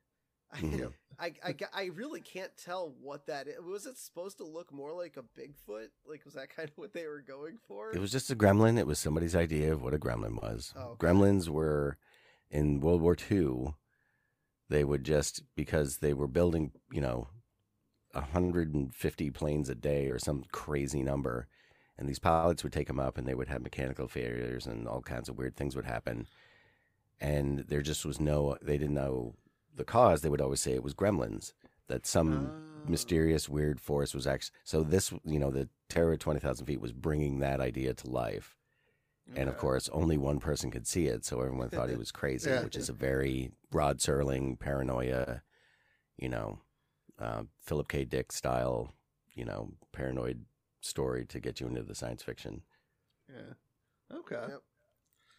Yep. I really can't tell what that is. Was it supposed to look more like a Bigfoot? Like, was that kind of what they were going for? It was just a gremlin. It was somebody's idea of what a gremlin was. Oh, okay. Gremlins were, in World War II, they would just, because they were building, 150 planes a day or some crazy number, and these pilots would take them up and they would have mechanical failures and all kinds of weird things would happen. And there just was they didn't know the cause. They would always say it was gremlins, that some mysterious weird force was actually. So this, the Terror at 20,000 feet was bringing that idea to life. Okay. And of course, only one person could see it. So everyone thought he was crazy, which is a very Rod Serling paranoia, Philip K. Dick style, paranoid story to get you into the science fiction. Yeah. Okay. Yep.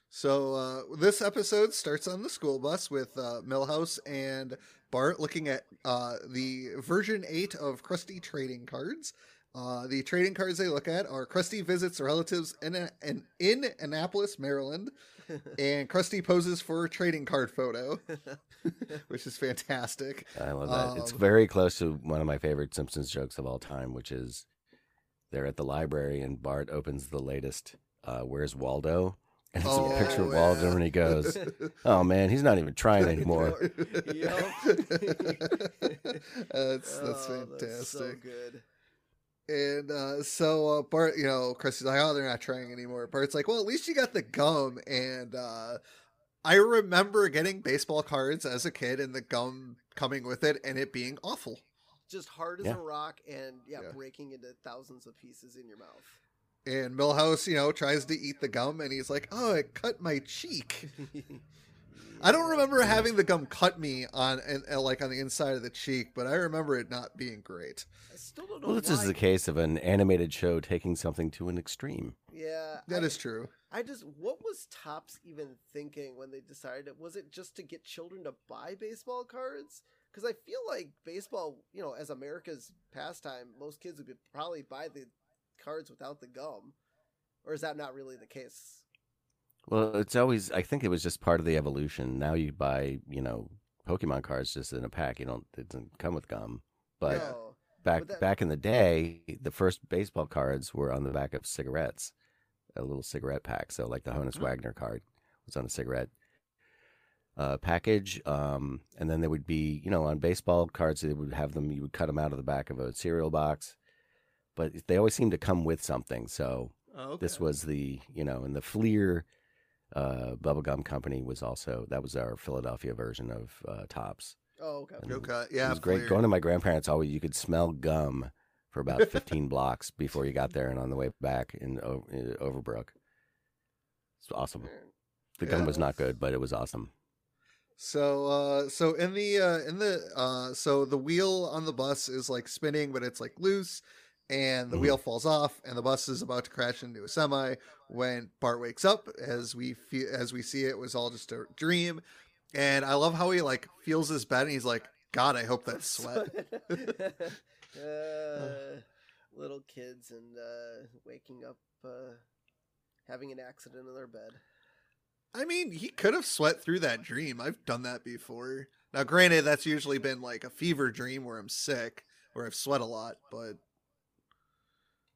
So this episode starts on the school bus with Milhouse and Bart looking at the version 8 of Krusty trading cards. The trading cards they look at are Krusty visits relatives in Annapolis, Maryland, and Krusty poses for a trading card photo, which is fantastic. I love that. It's very close to one of my favorite Simpsons jokes of all time, which is they're at the library and Bart opens the latest Where's Waldo? And it's a picture of Waldo, and he goes, oh, man, he's not even trying anymore. That's fantastic. That's so good. And so Bart, you know, Krusty's like, oh, they're not trying anymore. Bart's like, well, at least you got the gum. And I remember getting baseball cards as a kid and the gum coming with it and it being awful. Just hard as a rock and, breaking into thousands of pieces in your mouth. And Milhouse, you know, tries to eat the gum and he's like, oh, it cut my cheek. I don't remember having the gum cut me on the inside of the cheek, but I remember it not being great. I still don't know why. This is the case of an animated show taking something to an extreme. Yeah. That is true. What was Topps even thinking when they decided it? Was it just to get children to buy baseball cards? Because I feel like baseball, you know, as America's pastime, most kids would probably buy the cards without the gum. Or is that not really the case? Well, it's always, I think it was just part of the evolution. Now you buy, you know, Pokemon cards just in a pack. It doesn't come with gum. But back in the day, the first baseball cards were on the back of cigarettes, a little cigarette pack. So like the Honus Wagner card was on a cigarette package. And then they would be, you know, on baseball cards, they would have them, you would cut them out of the back of a cereal box. But they always seemed to come with something. So this was the, you know, and the Fleer bubblegum company was also, that was our Philadelphia version of Topps. It was great. Going to my grandparents, always you could smell gum for about 15 blocks before you got there and on the way back in Overbrook. It's awesome. The gum was not good, but it was awesome. So so the wheel on the bus is like spinning, but it's like loose. And the wheel falls off, and the bus is about to crash into a semi when Bart wakes up. As we see, it was all just a dream. And I love how he like feels his bed, and he's like, "God, I hope that's sweat." Little kids and waking up, having an accident in their bed. I mean, he could have sweat through that dream. I've done that before. Now, granted, that's usually been like a fever dream where I'm sick, where I've sweat a lot, but.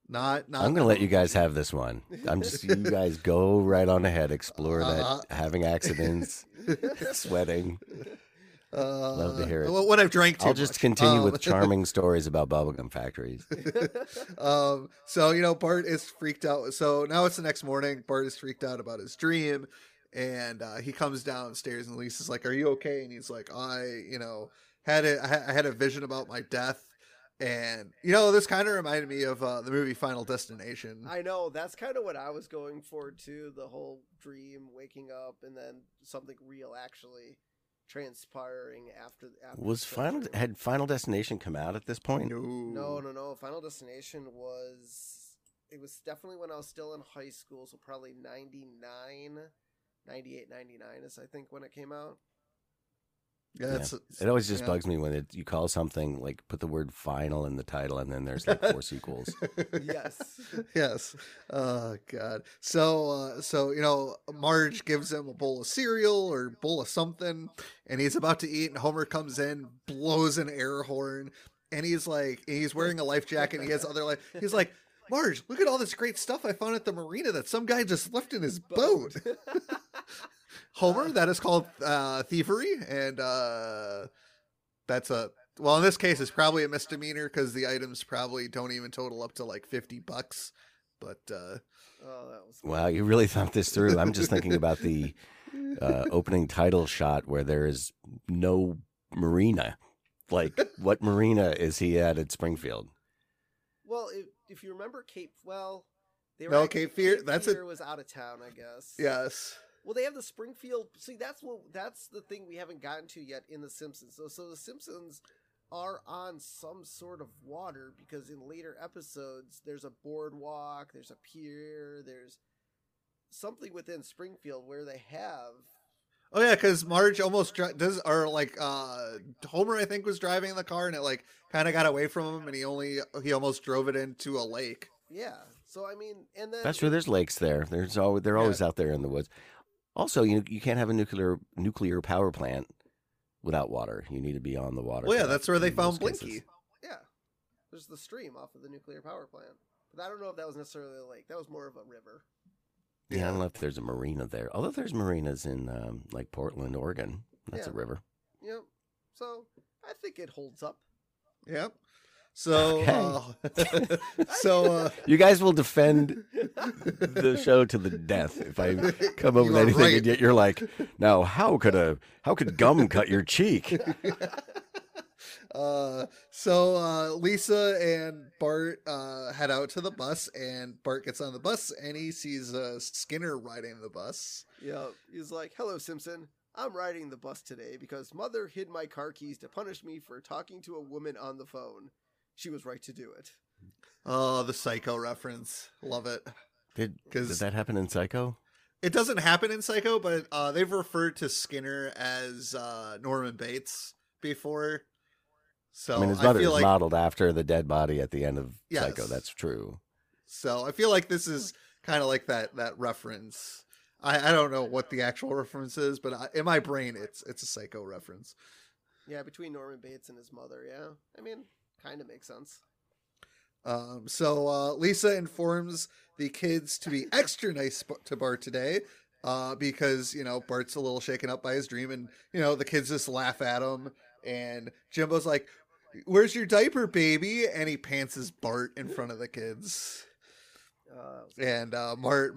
Not I'm going to let you guys have this one. I'm just, you guys go right on ahead, explore that, having accidents, sweating. Love to hear it. What I've drank too I'll much. Just continue with charming stories about bubblegum factories. So, you know, Bart is freaked out. So now it's the next morning. Bart is freaked out about his dream. And he comes downstairs and Lisa's like, are you okay? And he's like, I had a vision about my death. And, you know, this kind of reminded me of the movie Final Destination. I know. That's kind of what I was going for, too. The whole dream, waking up, and then something real actually transpiring after Had Final Destination come out at this point? No. Final Destination was... It was definitely when I was still in high school, so probably 98, 99 is, I think, when it came out. It always just bugs me when you call something like put the word final in the title and then there's like 4 sequels. Yes. Oh, God. So, you know, Marge gives him a bowl of cereal or a bowl of something and he's about to eat and Homer comes in, blows an air horn and he's like, he's wearing a life jacket and he has other life. He's like, Marge, look at all this great stuff I found at the marina that some guy just left in his boat. Homer, that is called thievery, and that's in this case, it's probably a misdemeanor because the items probably don't even total up to like $50. But wow, you really thought this through. I'm just thinking about the opening title shot where there is no marina. Like, what marina is he at Springfield? Well, if you remember, Cape Fear. That's Cape Fear was out of town, I guess. Yes. Well, they have the Springfield. See, that's the thing we haven't gotten to yet in The Simpsons. So The Simpsons are on some sort of water because in later episodes, there's a boardwalk, there's a pier, there's something within Springfield where they have. Oh yeah, because Marge almost Homer, I think, was driving in the car and it like kind of got away from him, and he almost drove it into a lake. Yeah. So I mean, and then that's true. There's lakes there. They're always out there in the woods. Also, you can't have a nuclear power plant without water. You need to be on the water. Well, yeah, that's where they found Blinky. Cases. Yeah, there's the stream off of the nuclear power plant, but I don't know if that was necessarily a lake. That was more of a river. Yeah, I don't know if there's a marina there. Although there's marinas in like Portland, Oregon. That's a river. Yep. So I think it holds up. Yep. So, okay. You guys will defend the show to the death if I come up with anything, right. And yet you're like, now how could gum cut your cheek? Lisa and Bart head out to the bus, and Bart gets on the bus and he sees Skinner riding the bus. Yeah, he's like, "Hello, Simpson. I'm riding the bus today because Mother hid my car keys to punish me for talking to a woman on the phone. She was right to do it." Oh, the Psycho reference. Love it. Did that happen in Psycho? It doesn't happen in Psycho, but they've referred to Skinner as Norman Bates before. So I mean, his mother is modeled after the dead body at the end of Psycho. That's true. So I feel like this is kind of like that reference. I don't know what the actual reference is, but in my brain, it's a Psycho reference. Yeah, between Norman Bates and his mother. Yeah, I mean, kind of makes sense. Lisa informs the kids to be extra nice to Bart today, because Bart's a little shaken up by his dream, and the kids just laugh at him. And Jimbo's like, "Where's your diaper, baby?" And he pantses Bart in front of the kids.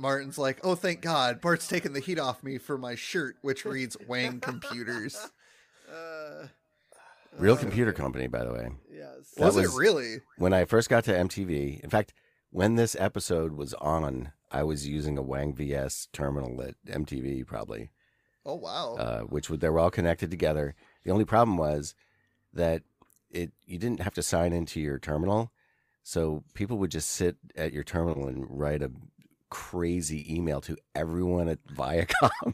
Martin's like, "Oh, thank God, Bart's taking the heat off me for my shirt, which reads Wang Computers." Real computer company, by the way. Yes. Was it really? When I first got to MTV, in fact, when this episode was on, I was using a Wang VS terminal at MTV, probably. Oh, wow. They were all connected together. The only problem was that you didn't have to sign into your terminal. So people would just sit at your terminal and write a crazy email to everyone at Viacom.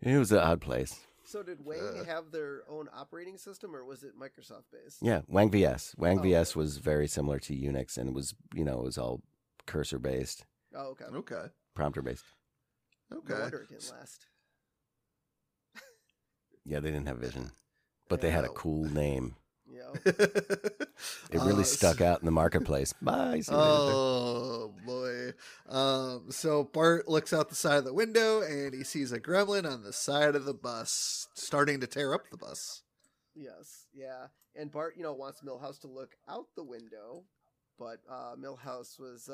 It was an odd place. So did Wang have their own operating system, or was it Microsoft-based? Yeah, Wang VS. Wang VS was very similar to Unix, and it was, it was all cursor-based. Oh, okay. Okay. Prompter-based. Okay. No wonder it didn't last. Yeah, they didn't have Vision, but they had a cool name. Yeah. It really stuck out in the marketplace. Bye. Oh, boy. Bart looks out the side of the window and he sees a gremlin on the side of the bus starting to tear up the bus. Yes. Yeah. And Bart, wants Milhouse to look out the window, but Milhouse was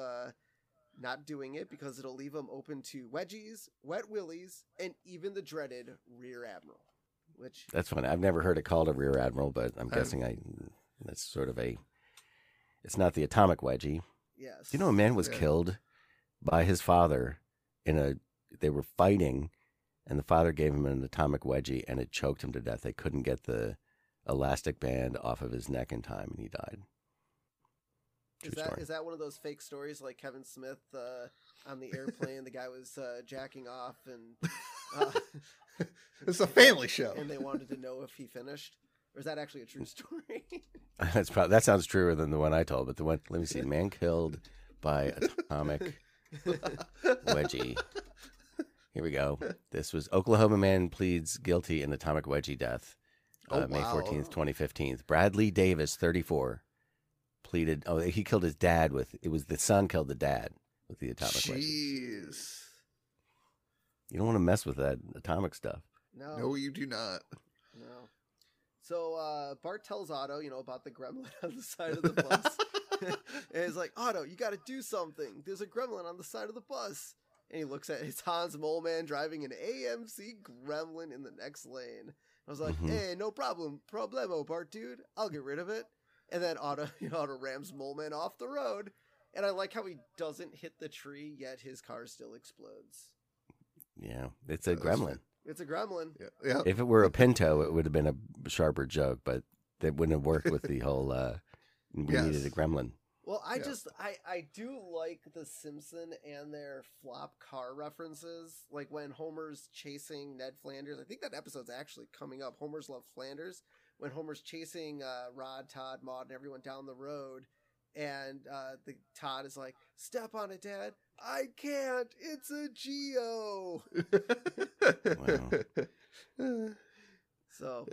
not doing it because it'll leave him open to wedgies, wet willies, and even the dreaded rear admiral. Which, that's funny. I've never heard it called a rear admiral, but I'm guessing that's sort of it's not the atomic wedgie. Yes. A man was killed by his father they were fighting, and the father gave him an atomic wedgie and it choked him to death. They couldn't get the elastic band off of his neck in time and he died. Is that one of those fake stories like Kevin Smith on the airplane? The guy was jacking off and... It's a family show, and they wanted to know if he finished, or is that actually a true story? That sounds truer than the one I told. But let me see, man killed by atomic wedgie. Here we go. This was Oklahoma man pleads guilty in atomic wedgie death. May 14th, 2015. Bradley Davis, 34, pleaded. Oh, he killed his dad with. It was the son killed the dad with the atomic wedgie. Jeez. You don't want to mess with that atomic stuff. No, you do not. No. So Bart tells Otto, about the gremlin on the side of the bus. And he's like, "Otto, you got to do something. There's a gremlin on the side of the bus." And he looks at it's Hans Mole Man driving an AMC gremlin in the next lane. I was like, "Hey, no problemo, Bart, dude. I'll get rid of it." And then Otto rams Mole Man off the road. And I like how he doesn't hit the tree, yet his car still explodes. Yeah, it's a gremlin. It's a gremlin. Yeah. If it were a Pinto, it would have been a sharper joke, but that wouldn't have worked with the whole, we needed a gremlin. Well, I do like The Simpsons and their flop car references. Like when Homer's chasing Ned Flanders. I think that episode's actually coming up. Homer's Love Flanders. When Homer's chasing Rod, Todd, Maude, and everyone down the road. And the Todd is like, "Step on it, Dad." "I can't. It's a Geo." Wow. So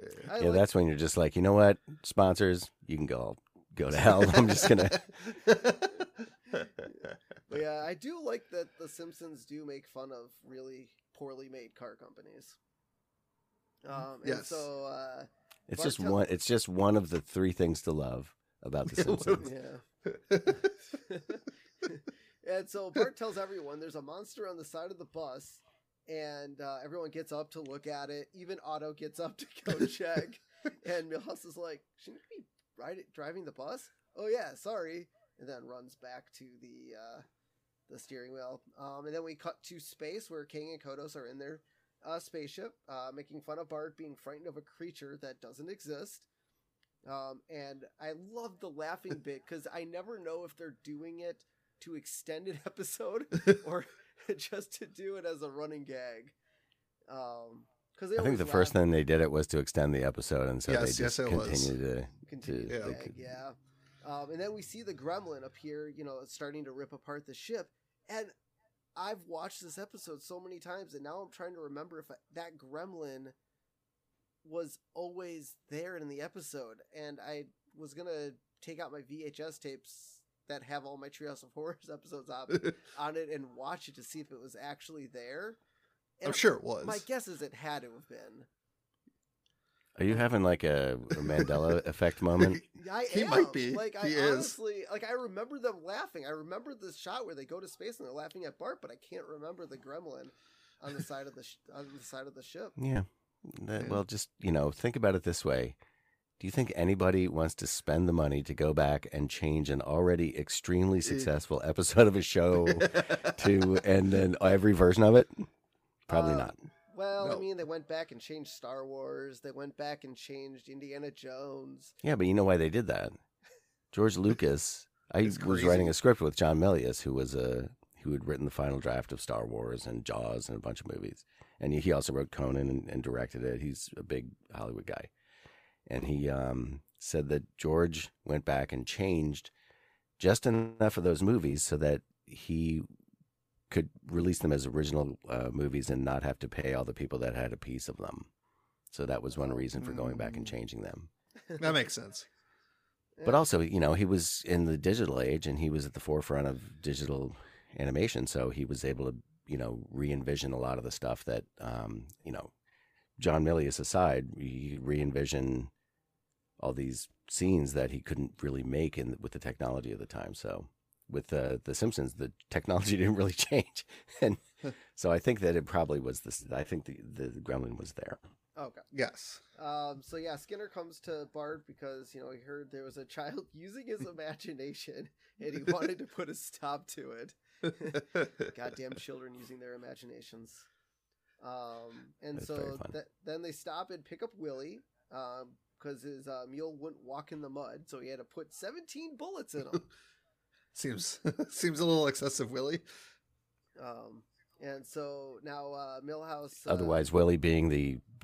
that's when you're just like, you know what, sponsors, you can go to hell. I'm just gonna. Yeah, I do like that The Simpsons do make fun of really poorly made car companies. Yes. And so it's just one. It's just one of the three things to love about The Simpsons. Yeah. And so Bart tells everyone there's a monster on the side of the bus. And everyone gets up to look at it. Even Otto gets up to go check. And Milhouse is like, "Shouldn't we be driving the bus?" "Oh, yeah, sorry." And then runs back to the steering wheel. And then we cut to space where King and Kodos are in their spaceship, making fun of Bart being frightened of a creature that doesn't exist. And I love the laughing bit because I never know if they're doing it to extend an episode or... just to do it as a running gag. Because I think the first time they did it was to extend the episode, and so they just continued to gag. Yeah. And then we see the gremlin appear, starting to rip apart the ship. And I've watched this episode so many times, and now I'm trying to remember if that gremlin was always there in the episode. And I was going to take out my VHS tapes that have all my Treehouse of Horrors episodes on it and watch it to see if it was actually there. And I'm sure it was. My guess is it had to have been. Are you having like a Mandela effect moment? He might be. I remember them laughing. I remember this shot where they go to space and they're laughing at Bart, but I can't remember the gremlin on the side of the ship. Yeah. Well, just think about it this way. Do you think anybody wants to spend the money to go back and change an already extremely successful episode of a show to and then every version of it? Probably not. Well, no. I mean, they went back and changed Star Wars. They went back and changed Indiana Jones. Yeah, but you know why they did that? George Lucas, was writing a script with John Milius, who had written the final draft of Star Wars and Jaws and a bunch of movies. And he also wrote Conan and directed it. He's a big Hollywood guy. And he said that George went back and changed just enough of those movies so that he could release them as original movies and not have to pay all the people that had a piece of them. So that was one reason for going back and changing them. That makes sense. But also, he was in the digital age and he was at the forefront of digital animation. So he was able to, re-envision a lot of the stuff that, John Milius aside, he re-envisioned all these scenes that he couldn't really make with the technology of the time. So with The Simpsons, the technology didn't really change. And so I think that it probably was this. I think the gremlin was there. Okay. Yes. Skinner comes to Bart because, he heard there was a child using his imagination and he wanted to put a stop to it. Goddamn children using their imaginations. Then they stop and pick up Willie, because his mule wouldn't walk in the mud, so he had to put 17 bullets in him. Seems a little excessive, Willie. And so now Milhouse, otherwise Willie being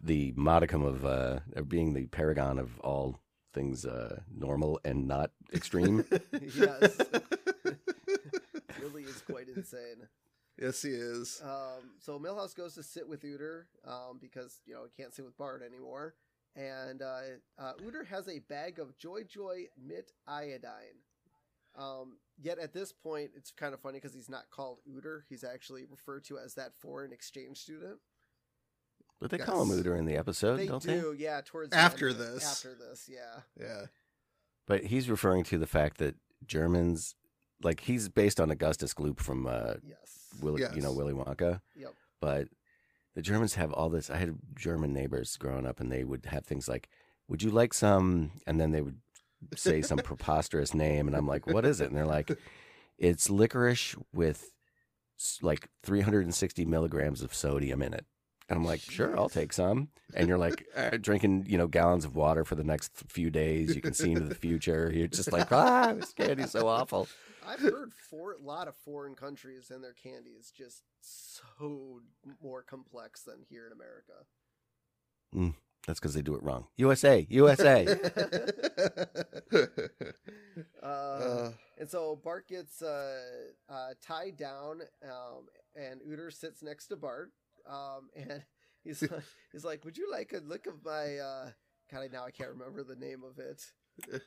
the modicum of being the paragon of all things normal and not extreme. Yes, Willie is quite insane. Yes, he is. So Milhouse goes to sit with Uter because, he can't sit with Bart anymore. And Uter has a bag of Joy Mit iodine. Yet at this point, it's kind of funny because he's not called Uter. He's actually referred to as that foreign exchange student. But they call him Uter in the episode, don't they? Yeah. Towards after this, yeah. Yeah. But he's referring to the fact that Germans... Like he's based on Augustus Gloop from Willy Wonka. Yep. But the Germans have all this. I had German neighbors growing up, and they would have things like, "Would you like some?" And then they would say some preposterous name, and I'm like, "What is it?" And they're like, "It's licorice with like 360 milligrams of sodium in it." And I'm like, sure, I'll take some. And you're like drinking, you know, gallons of water for the next few days. You can see into the future. You're just like, ah, this candy's so awful. I've heard a lot of foreign countries and their candy is just so more complex than here in America. Mm, that's because they do it wrong. USA, USA. And so Bart gets tied down and Uter sits next to Bart. And he's like, would you like a look of my, God, now I can't remember the name of it.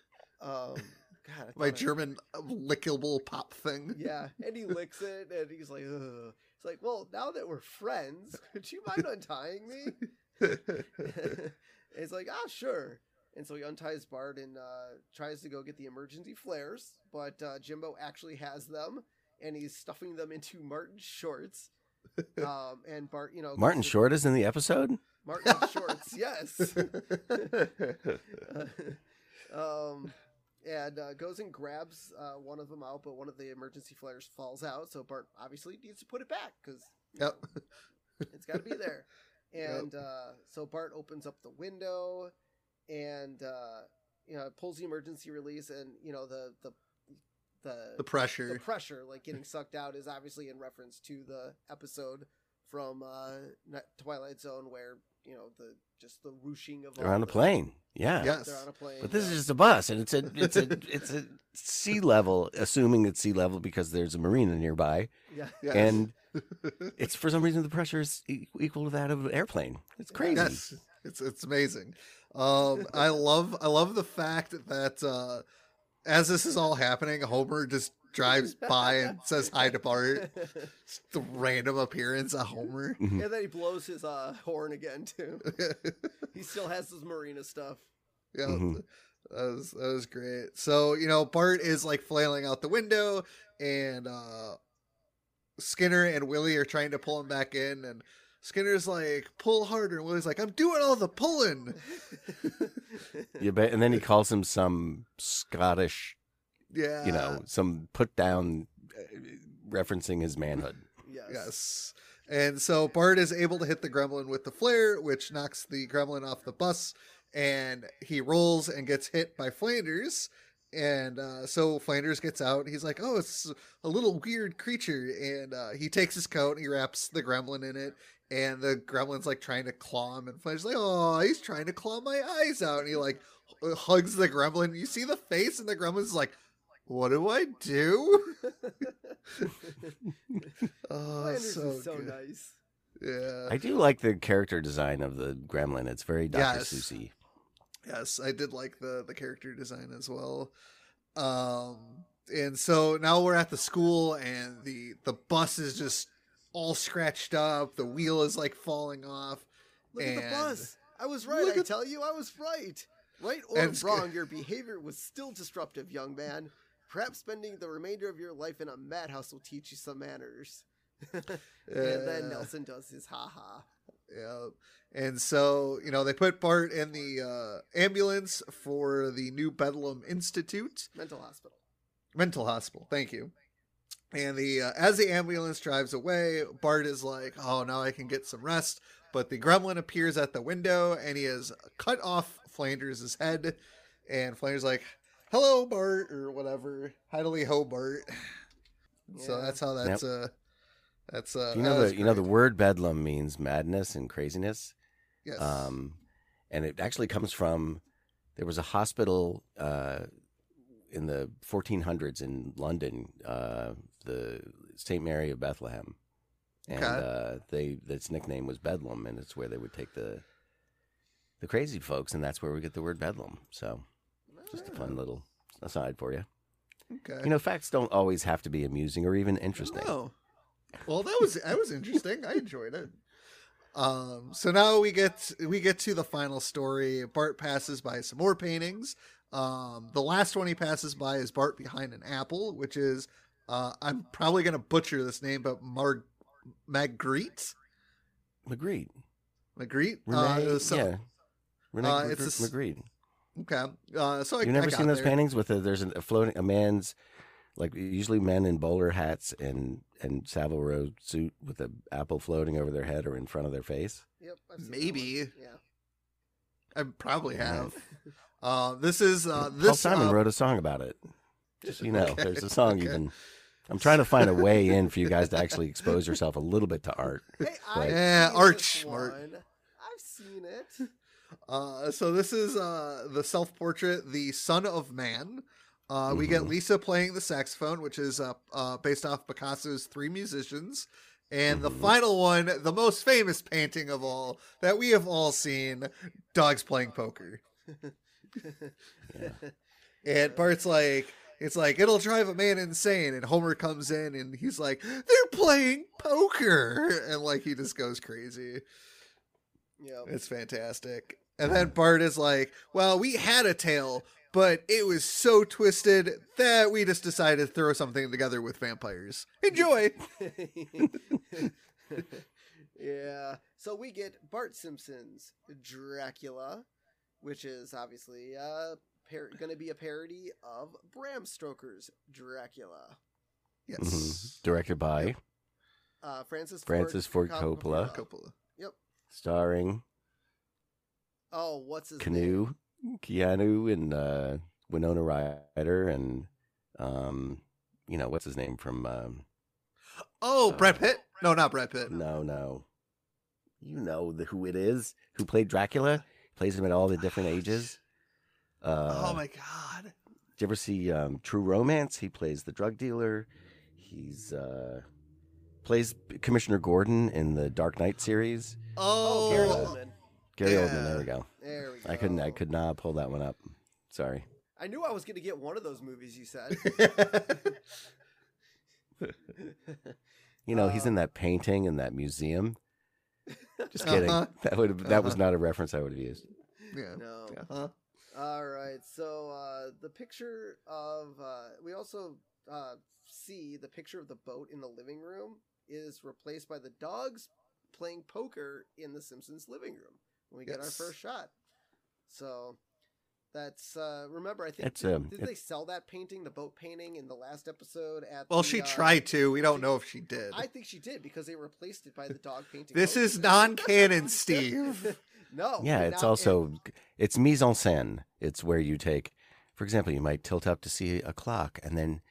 God, my German lickable pop thing. Yeah. And he licks it and he's like, ugh. It's like, well, now that we're friends, would you mind untying me? It's like, ah, sure. And so he unties Bart and, tries to go get the emergency flares, but, Jimbo actually has them and he's stuffing them into Martin's shorts. And Bart, you know, Martin Short is in the episode. Martin Shorts, yes. And goes and grabs one of them out, but one of the emergency flares falls out. So Bart obviously needs to put it back because it's got to be there. And so Bart opens up the window and you know, pulls the emergency release, and you know the pressure, like getting sucked out, is obviously in reference to the episode from Twilight Zone where, you know, the whooshing of they're on a plane. Yeah, yes, they're on a plane. But this is just a bus, and it's a sea level, assuming it's sea level because there's a marina nearby. Yeah, yes. And it's for some reason the pressure is equal to that of an airplane. It's crazy. Yes, it's amazing. I love the fact that. As this is all happening, Homer just drives by and says hi to Bart. It's the random appearance of Homer. Mm-hmm. And then he blows his horn again, too. He still has his marina stuff. Yeah, mm-hmm. that was great. So, you know, Bart is, like, flailing out the window, and Skinner and Willie are trying to pull him back in, and Skinner's like, pull harder. And Willie's like, I'm doing all the pulling. Yeah, but, and then he calls him some Scottish, you know, some put down, referencing his manhood. Yes. And so Bart is able to hit the gremlin with the flare, which knocks the gremlin off the bus. And he rolls and gets hit by Flanders. And so Flanders gets out. He's like, oh, it's a little weird creature. And he takes his coat and he wraps the gremlin in it. And the gremlin's like trying to claw him, and Flanders like, oh, he's trying to claw my eyes out. And he like hugs the gremlin. You see the face, and the gremlin's like, what do I do? Oh, Flanders is so nice. Yeah, I do like the character design of the gremlin. It's very Dr. Seuss-y. Yes, I did like the character design as well. And so now we're at the school, and the bus is just all scratched up. The wheel is like falling off. Look at the bus. I was right. I tell you, I was right. Right or wrong, your behavior was still disruptive, young man. Perhaps spending the remainder of your life in a madhouse will teach you some manners. And then Nelson does his ha-ha. Yeah. And so, you know, they put Bart in the ambulance for the New Bedlam Institute. Mental hospital. Thank you. And as the ambulance drives away, Bart is like, oh, now I can get some rest. But the gremlin appears at the window, and he has cut off Flanders' head. And Flanders is like, hello, Bart, or whatever. Hiddly ho, Bart. Yeah. So that's how that's... Yep. That's you know the word bedlam means madness and craziness. Yes. And it actually comes from, there was a hospital in the 1400s in London, the St. Mary of Bethlehem, and its nickname was Bedlam, and it's where they would take the crazy folks, and that's where we get the word bedlam. So just a fun little aside for you. Okay. You know, facts don't always have to be amusing or even interesting. No. Well, that was interesting. I enjoyed it. So now we get to the final story. Bart passes by some more paintings. The last one he passes by is Bart Behind an Apple, which is I'm probably going to butcher this name, but Magritte. Magritte. Okay. So you've never seen those paintings with there's a man's, like, usually men in bowler hats and and Savile Row suit with an apple floating over their head or in front of their face? Yep. Maybe. Yeah. I probably have. This is this. Paul Simon wrote a song about it. Just you know, okay. There's a song even. I'm trying to find a way in for you guys to actually expose yourself a little bit to art. Hey, I've seen it. So this is the self-portrait, The Son of Man. We get Lisa playing the saxophone, which is based off Picasso's Three Musicians. And the final one, the most famous painting of all that we have all seen, dogs playing poker. Yeah. And Bart's like, it's like, it'll drive a man insane. And Homer comes in and he's like, they're playing poker. And like, he just goes crazy. Yeah, it's fantastic. And then Bart is like, well, we had a tale, but it was so twisted that we just decided to throw something together with vampires. Enjoy. Yeah. So we get Bart Simpson's Dracula, which is obviously going to be a parody of Bram Stoker's Dracula. Yes. Mm-hmm. Directed by Francis Ford Coppola. Yep. Starring. Oh, what's his name? Keanu and Winona Ryder and what's his name from Brad Pitt? No, not Brad Pitt. No. You know who it is who played Dracula? Plays him at all the different ages. Oh my god. Did you ever see True Romance? He plays the drug dealer. He's plays Commissioner Gordon in the Dark Knight series. Oh, Gary Oldman. There we go. I could not pull that one up. Sorry. I knew I was going to get one of those movies you said. He's in that painting in that museum. Just kidding. That was not a reference I would have used. Yeah. No. Uh-huh. All right. So the picture of we also see the picture of the boat in the living room is replaced by the dogs playing poker in the Simpsons living room. We get our first shot. So that's remember, I think did they sell that painting, the boat painting, in the last episode at she tried to. We don't know if she did. I think she did because they replaced it by the dog painting. This is non-canon, Steve. No. Yeah, it's also it's mise en scène. It's where you take, for example, you might tilt up to see a clock and then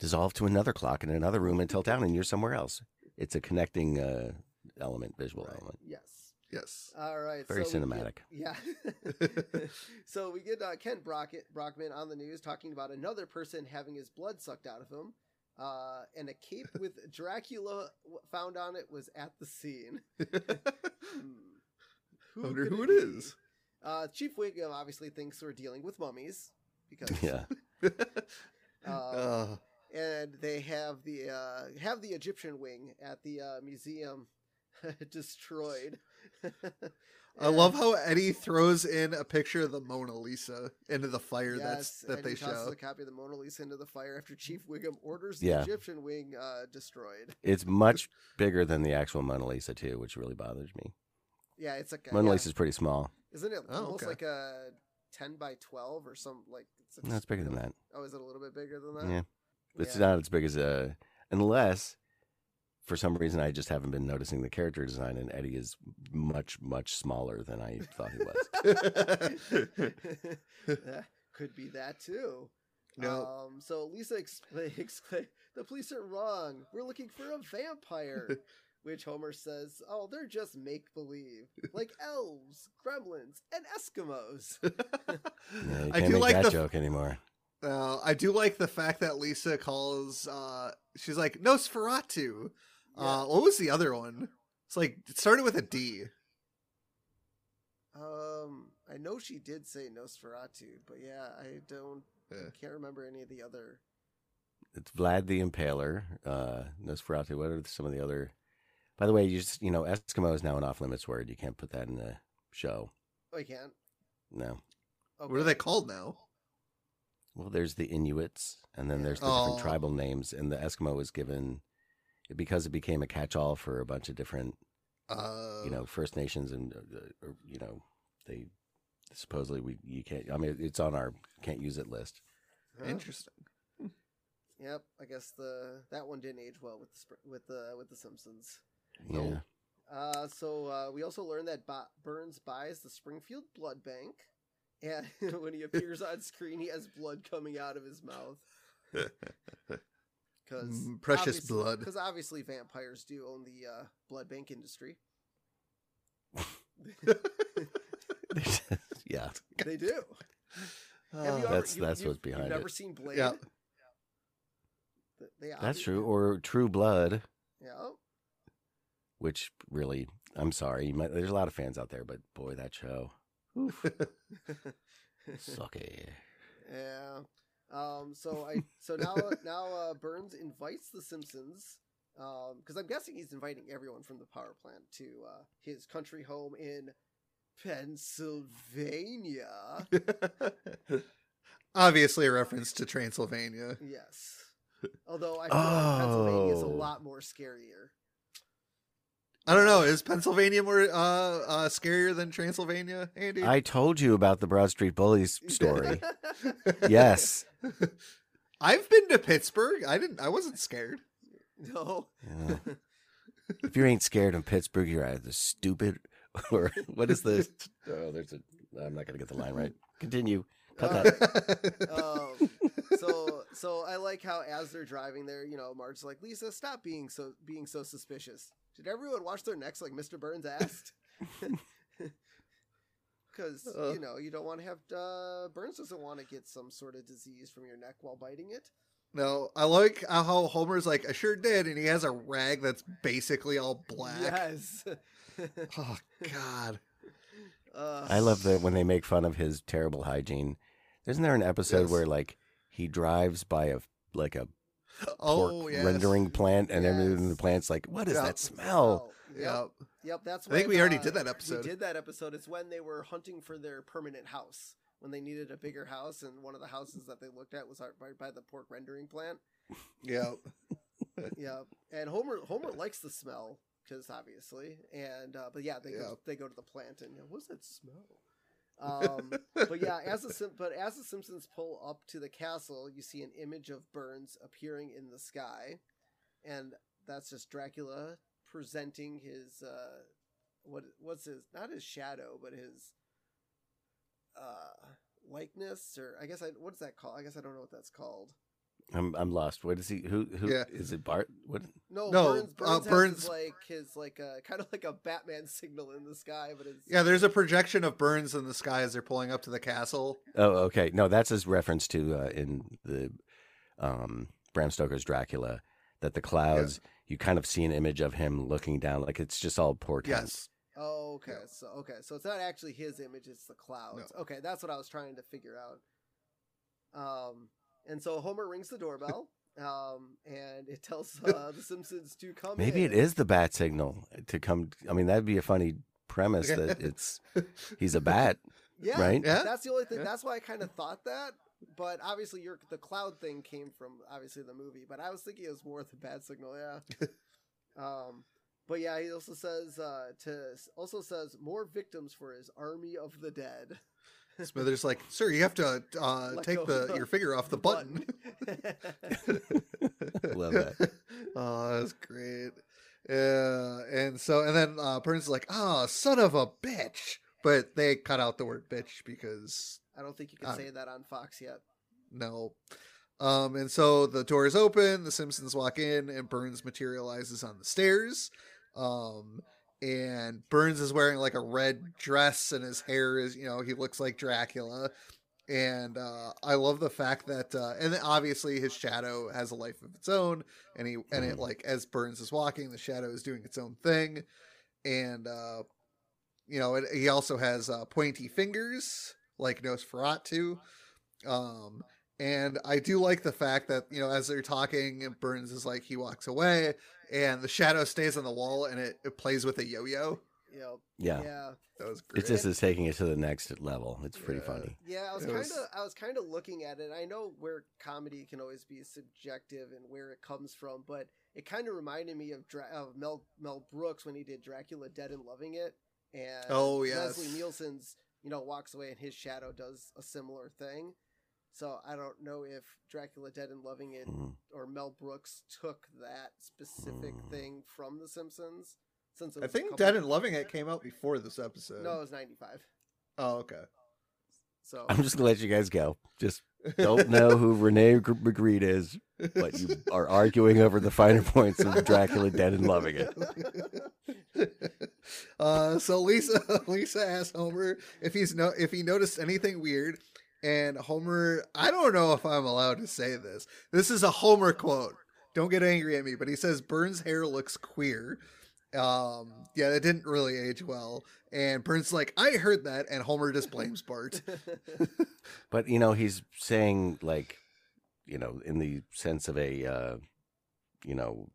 dissolve to another clock in another room and tilt down and you're somewhere else. It's a connecting visual element. Yes. Yes. All right. Very cinematic. So we get Ken Brockman on the news talking about another person having his blood sucked out of him, and a cape with Dracula found on it was at the scene. I wonder who it is. Chief Wiggum obviously thinks we're dealing with mummies because and they have the Egyptian wing at the museum destroyed. I love how Eddie throws in a picture of the Mona Lisa into the fire. Eddie tosses a copy of the Mona Lisa into the fire after Chief Wiggum orders the Egyptian wing destroyed. It's much bigger than the actual Mona Lisa too, which really bothers me. Yeah, it's like Mona Lisa's pretty small. Isn't it almost like a 10 by 12 or something? Like no, it's bigger than that. Oh, is it a little bit bigger than that? Yeah, it's not as big as a unless. For some reason, I just haven't been noticing the character design, and Eddie is much, much smaller than I thought he was. Could be that, too. No. So Lisa exclaims, the police are wrong. We're looking for a vampire, which Homer says, oh, they're just make-believe, like elves, gremlins, and Eskimos. No, you can't make that joke anymore. I do like the fact that Lisa calls, she's like, Nosferatu. What was the other one? It's like it started with a D. I know she did say Nosferatu, but I can't remember any of the other. It's Vlad the Impaler, Nosferatu. What are some of the other? By the way, Eskimo is now an off-limits word. You can't put that in the show. Oh, you can't? No. Okay. What are they called now? Well, there's the Inuits, and then there's the different tribal names, and the Eskimo was given because it became a catch-all for a bunch of different, First Nations, and they supposedly you can't. I mean, it's on our can't use it list. Interesting. Yep, I guess that one didn't age well with the Simpsons. No. Yeah. So we also learned that Burns buys the Springfield Blood Bank, and when he appears on screen, he has blood coming out of his mouth. Because precious blood. Because obviously vampires do own the blood bank industry. Yeah, they do. That's what's behind it. You've never seen Blade? Yeah. They that's true. Or True Blood. Yeah. Which really, I'm sorry. There's a lot of fans out there, but boy, that show. Sucky. Yeah. So now Burns invites the Simpsons, because I'm guessing he's inviting everyone from the power plant to his country home in Pennsylvania. Obviously a reference to Transylvania. Yes. Although I feel like Pennsylvania is a lot more scarier. I don't know. Is Pennsylvania more scarier than Transylvania, Andy? I told you about the Broad Street Bullies story. Yes. I've been to Pittsburgh. I wasn't scared. No. Yeah. If you ain't scared in Pittsburgh, you're either stupid or what is this? Oh, I'm not going to get the line right. Continue. Cut that. So I like how as they're driving there, Marge's like, Lisa, stop being so suspicious. Did everyone watch their necks like Mr. Burns asked? Because, you don't want to have... Burns doesn't want to get some sort of disease from your neck while biting it. No, I like how Homer's like, I sure did, and he has a rag that's basically all black. Yes. Oh, God. I love that when they make fun of his terrible hygiene. Isn't there an episode where, he drives by a pork rendering plant, and everything in the plant's like, what is that smell? Yep. That's. I think we already did that episode. We did that episode. It's when they were hunting for their permanent house, when they needed a bigger house, and one of the houses that they looked at was by the pork rendering plant. Yep. Yep. And Homer likes the smell because obviously, and they go to the plant and what's that smell? As the Simpsons pull up to the castle, you see an image of Burns appearing in the sky, and that's just Dracula presenting his not his shadow, but his likeness, or I guess what's that called? I guess I don't know what that's called. I'm lost. What is he? Who is it? Bart? What? No. Burns has his kind of like a Batman signal in the sky, but it's... yeah. There's a projection of Burns in the sky as they're pulling up to the castle. Oh, okay. No, that's his reference to in the Bram Stoker's Dracula, that the clouds you kind of see an image of him looking down, like it's just all portent. Yes. Oh, okay. Yeah. So it's not actually his image; it's the clouds. No. Okay, that's what I was trying to figure out. And so Homer rings the doorbell, and it tells the Simpsons to come. Maybe it is the bat signal to come. I mean, that'd be a funny premise that he's a bat, right? Yeah, that's the only thing. Yeah. That's why I kind of thought that. But obviously, the cloud thing came from obviously the movie. But I was thinking it was more the bat signal. Yeah. But yeah, he also says more victims for his army of the dead. Smithers like, sir, you have to take your finger off the button. Love that. Oh, that's great. Yeah, and then Burns is like, son of a bitch. But they cut out the word bitch because I don't think you can say that on Fox yet. No. And so the door is open. The Simpsons walk in, and Burns materializes on the stairs. And Burns is wearing like a red dress, and his hair is, he looks like Dracula. And I love the fact that, and then obviously his shadow has a life of its own. And as Burns is walking, the shadow is doing its own thing. And, he also has pointy fingers like Nosferatu. And I do like the fact that, as they're talking, Burns is like, he walks away, and the shadow stays on the wall, and it plays with a yo-yo. Yeah. That was great. It's just taking it to the next level. It's pretty funny. Yeah, I was kind of looking at it. I know where comedy can always be subjective and where it comes from, but it kind of reminded me of Mel Brooks when he did Dracula Dead and Loving It, and Leslie Nielsen's, walks away, and his shadow does a similar thing. So I don't know if Dracula Dead and Loving It or Mel Brooks took that specific thing from The Simpsons. Since I think Dead and Loving It came out before this episode. No, it was 95. Oh, okay. So I'm just going to let you guys go. Just don't know who Rene Magritte is, but you are arguing over the finer points of Dracula Dead and Loving It. So Lisa asked Homer if he noticed anything weird. And Homer, I don't know if I'm allowed to say this. This is a Homer quote. Don't get angry at me, but he says Burns' hair looks queer. Yeah, that didn't really age well. And Burns' like, I heard that, and Homer just blames Bart. But, you know, he's saying, like, you know, in the sense of a, you know,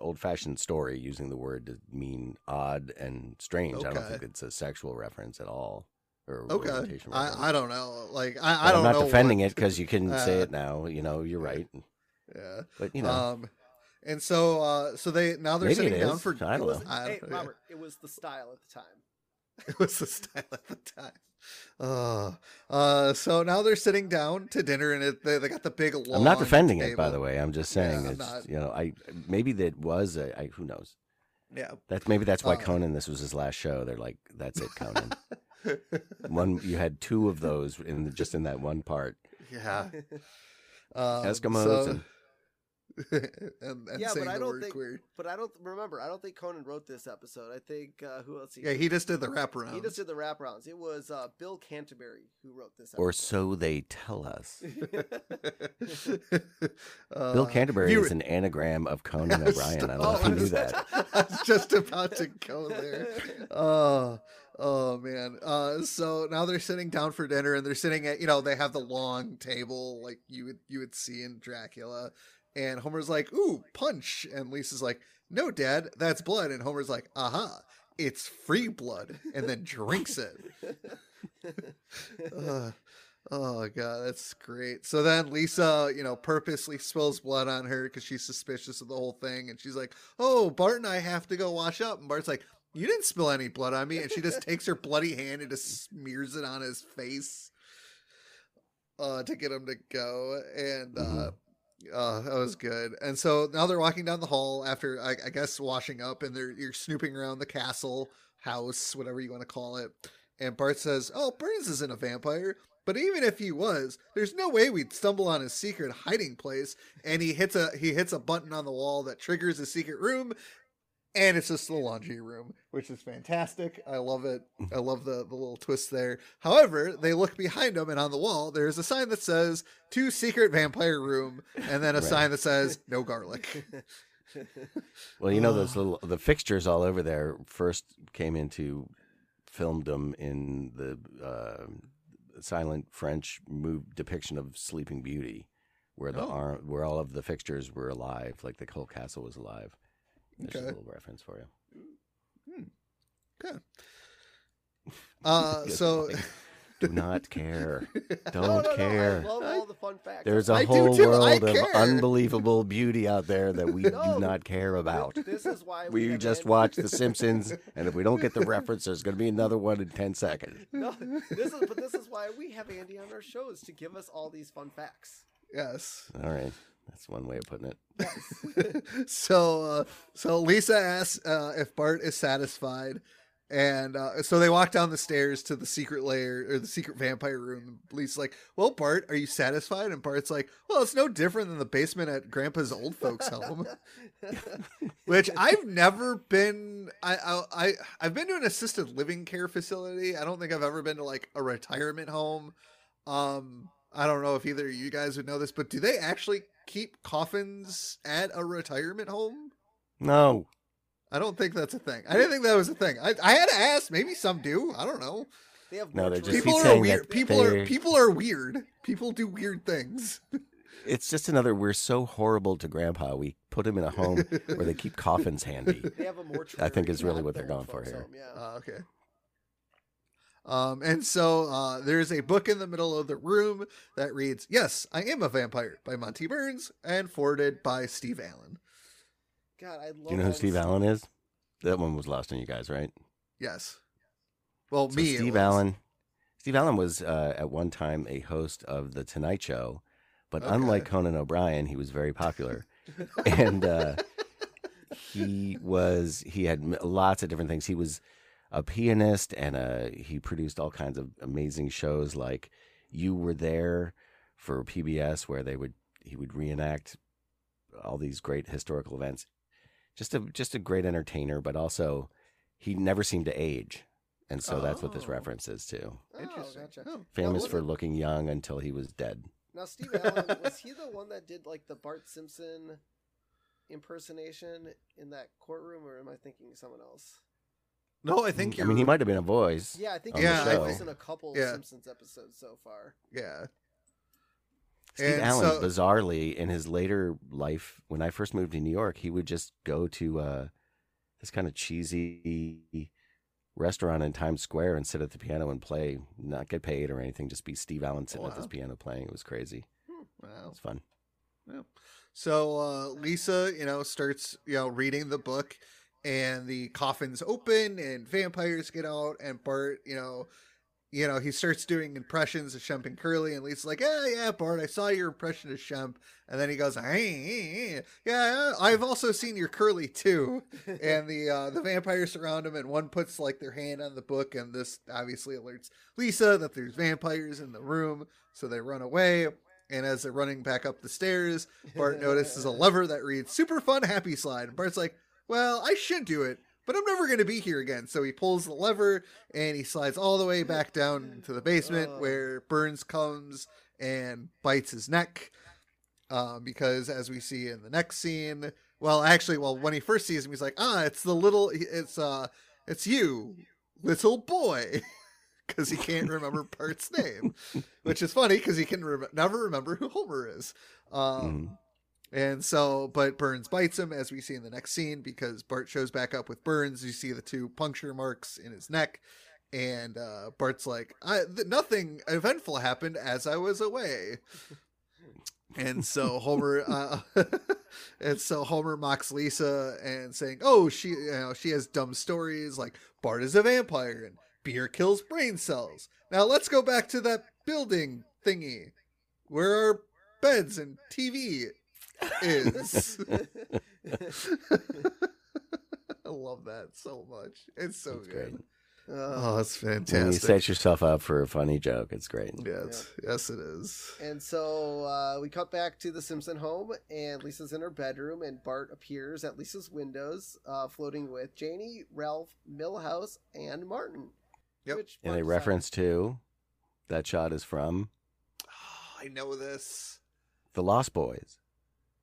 old-fashioned story, using the word to mean odd and strange. Okay. I don't think it's a sexual reference at all. Okay, I don't know. Like I don't know. I'm not defending it because you can say it now. You know, you're right. Yeah, but you know. And so, so they now they're sitting down for. I don't know. Hey, Robert, it was the style at the time. It was the style at the time. So now they're sitting down to dinner, and they got the big. I'm not defending it, by the way. I'm just saying, it's, you know, maybe that was who knows. Yeah, that's why Conan. This was his last show. They're like, that's it, Conan. One, you had two of those in that one part. Yeah, Eskimos and yeah, but I don't think. Weird. But I don't think Conan wrote this episode. I think who else? He just did the wraparounds. It was Bill Canterbury who wrote this episode. Or so they tell us. Bill Canterbury is an anagram of Conan O'Brien. I don't know if you knew that. I was just about to go there. Oh man. So now they're sitting down for dinner, and they're sitting at, you know, they have the long table like you would see in Dracula, and Homer's like, "Ooh, punch." And Lisa's like, "No, Dad, that's blood." And Homer's like, "Aha, it's free blood." And then drinks it. Oh God, that's great. So then Lisa, you know, purposely spills blood on her because she's suspicious of the whole thing. And she's like, "Oh, Bart and I have to go wash up." And Bart's like, "You didn't spill any blood on me," and she just takes her bloody hand and just smears it on his face to get him to go. And that was good. And so now they're walking down the hall after, I guess, washing up, and you're snooping around the castle, house, whatever you want to call it. And Bart says, "Oh, Burns isn't a vampire. But even if he was, there's no way we'd stumble on his secret hiding place." And he hits a button on the wall that triggers a secret room. And it's just the laundry room, which is fantastic. I love it. I love the little twist there. However, they look behind them, and on the wall, there's a sign that says, "To Secret Vampire Room," and then a sign that says, "No garlic." Well, you know, the fixtures all over there first came into filmdom in the silent French depiction of Sleeping Beauty, where where all of the fixtures were alive, like the whole castle was alive. There's a little reference for you. Okay. So do not care. Don't care. No, I love all the fun facts. There's a whole world of unbelievable beauty out there that we do not care about. This is why we just watch The Simpsons, and if we don't get the reference, there's going to be another one in 10 seconds. But this is why we have Andy on our shows, to give us all these fun facts. Yes. All right. That's one way of putting it. Yes. So Lisa asks if Bart is satisfied. And so they walk down the stairs to the secret lair, or the secret vampire room. Lisa's like, "Well, Bart, are you satisfied?" And Bart's like, "Well, it's no different than the basement at Grandpa's old folks' home." Which I've never been. I've been to an assisted living care facility. I don't think I've ever been to like a retirement home. I don't know if either of you guys would know this, but do they actually keep coffins at a retirement home? No. I don't think that's a thing. I didn't think that was a thing. I had to ask. Maybe some do. I don't know. They have people are weird. People are weird. People do weird things. It's just another, we're so horrible to Grandpa, we put him in a home where they keep coffins handy. They have a mortuary. I think is really what they're going for here. Yeah. Okay. And so there's a book in the middle of the room that reads, "Yes, I Am a Vampire" by Monty Burns and forwarded by Steve Allen. God, I love that. You know who Steve Allen is? That one was lost on you guys, right? Yes. Well, so me. Steve Allen. Steve Allen was at one time a host of The Tonight Show, but unlike Conan O'Brien, he was very popular. And he had lots of different things. He was a pianist, and he produced all kinds of amazing shows like You Were There for PBS, where he would reenact all these great historical events. Just a great entertainer, but also he never seemed to age. And so that's what this reference is to. Interesting. Gotcha. Famous for looking young until he was dead. Now, Steve Allen, was he the one that did like the Bart Simpson impersonation in that courtroom, or am I thinking someone else? No, I think he might have been a voice. Yeah, I think he was in a couple Simpsons episodes so far. Yeah. Steve Allen, bizarrely, in his later life, when I first moved to New York, he would just go to this kind of cheesy restaurant in Times Square and sit at the piano and play, not get paid or anything, just be Steve Allen sitting at this piano playing. It was crazy. Wow. It was fun. Yeah. So Lisa, starts, reading the book, and the coffins open and vampires get out, and Bart, he starts doing impressions of Shemp and Curly, and Lisa's like, yeah, Bart, I saw your impression of Shemp. And then he goes, yeah, I've also seen your Curly too. And the vampires surround him, and one puts like their hand on the book, and this obviously alerts Lisa that there's vampires in the room, so they run away. And as they're running back up the stairs, Bart notices a lever that reads "Super Fun Happy Slide." And Bart's like, well, I should do it, but I'm never going to be here again. So he pulls the lever, and he slides all the way back down to the basement where Burns comes and bites his neck. Because as we see in the next scene, when he first sees him, he's like, it's you, little boy. Because he can't remember Bart's name, which is funny because he can never remember who Homer is. And so, but Burns bites him, as we see in the next scene, because Bart shows back up with Burns. You see the two puncture marks in his neck, and Bart's like, nothing eventful happened as I was away. And so Homer, Homer mocks Lisa and saying, she has dumb stories like Bart is a vampire and beer kills brain cells. Now let's go back to that building thingy where our beds and TV is. I love that so much. It's so good. Great. Oh, it's fantastic. And you set yourself up for a funny joke. It's great. Yes. Yeah. Yes, it is. And so we cut back to the Simpson home, and Lisa's in her bedroom, and Bart appears at Lisa's windows, floating with Janie, Ralph, Milhouse, and Martin. Yep. And a reference to that shot is from I know this. The Lost Boys.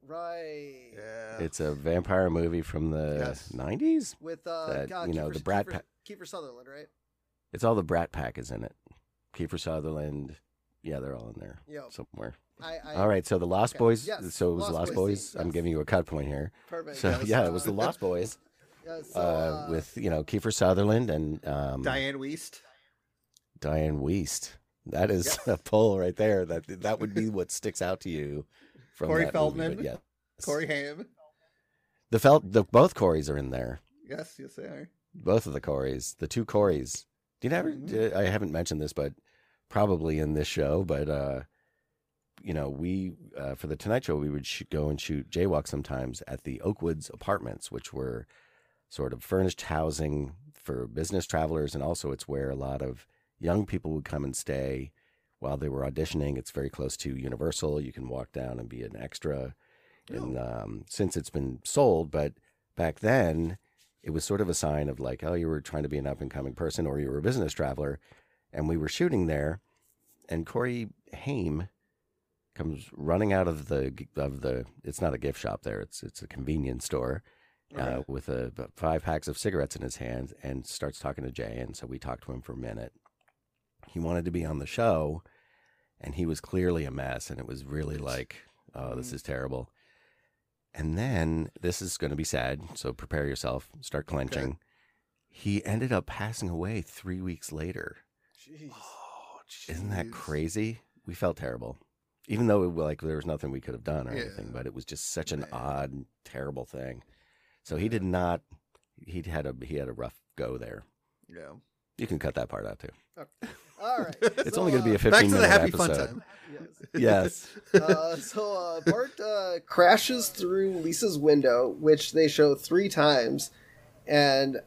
Right. Yeah. It's a vampire movie from the 90s with the Brat Pack. Kiefer Sutherland, right? It's all the Brat Pack is in it. Kiefer Sutherland, they're all in there somewhere. All right, so the Lost Boys. Yes. So it was Lost Boys. Yes. I'm giving you a cut point here. Perfect. So it was the Lost Boys. With Kiefer Sutherland and Diane Wiest. Diane Wiest. That is a poll right there. That would be what sticks out to you. Corey Feldman, movie, Corey Haim. Both Coreys are in there. Yes, they are. Both of the Coreys, the two Coreys. I haven't mentioned this, but probably in this show. But we for the Tonight Show, we would go and shoot jaywalk sometimes at the Oakwoods Apartments, which were sort of furnished housing for business travelers, and also it's where a lot of young people would come and stay. While they were auditioning, it's very close to Universal. You can walk down and be an extra. Oh. And since it's been sold, but back then it was sort of a sign of like, you were trying to be an up-and-coming person, or you were a business traveler. And we were shooting there, and Corey Haim comes running out of the. It's not a gift shop there. It's a convenience store, with five packs of cigarettes in his hand, and starts talking to Jay. And so we talked to him for a minute. He wanted to be on the show. And he was clearly a mess, and it was really like, this is terrible. And then, this is going to be sad, so prepare yourself. Start clenching. Okay. He ended up passing away 3 weeks later. Jeez. Oh, geez. Isn't that crazy? We felt terrible. Even though there was nothing we could have done or anything, but it was just such an odd, terrible thing. So he did not, he had a rough go there. Yeah. You can cut that part out, too. Okay. All right. It's only going to be a 15-minute episode. Back to the happy fun time. Yes. Bart crashes through Lisa's window, which they show 3 times. And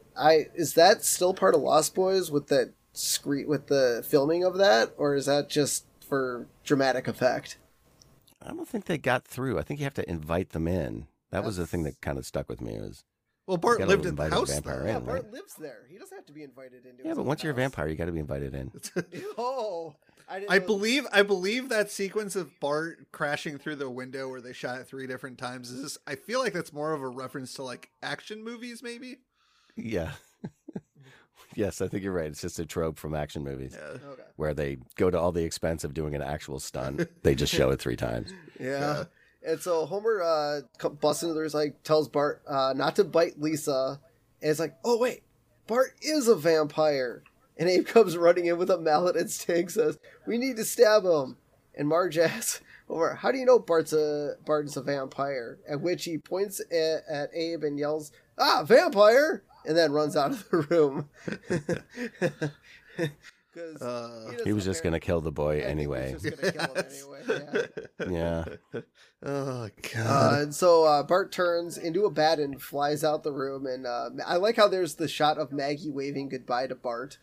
is that still part of Lost Boys with that screen, with the filming of that, or is that just for dramatic effect? I don't think they got through. I think you have to invite them in. That was the thing that kind of stuck with me. Was well, Bart lived in the house. Yeah, Bart lives there. He doesn't have to be invited into. Yeah, but once you're a vampire, you got to be invited in. I believe that sequence of Bart crashing through the window where they shot it 3 different times is just, I feel like that's more of a reference to like action movies, maybe. Yeah. Yes, I think you're right. It's just a trope from action movies where they go to all the expense of doing an actual stunt. They just show it 3 times. Yeah. And so Homer busts into there, like, tells Bart not to bite Lisa. And it's like, oh, wait, Bart is a vampire. And Abe comes running in with a mallet and Sting says, we need to stab him. And Marge asks Homer, how do you know Bart's a vampire? At which he points at Abe and yells, ah, vampire! And then runs out of the room. He was just going to kill the boy anyway. Yeah. Oh, God. And so Bart turns into a bat and flies out the room. And I like how there's the shot of Maggie waving goodbye to Bart.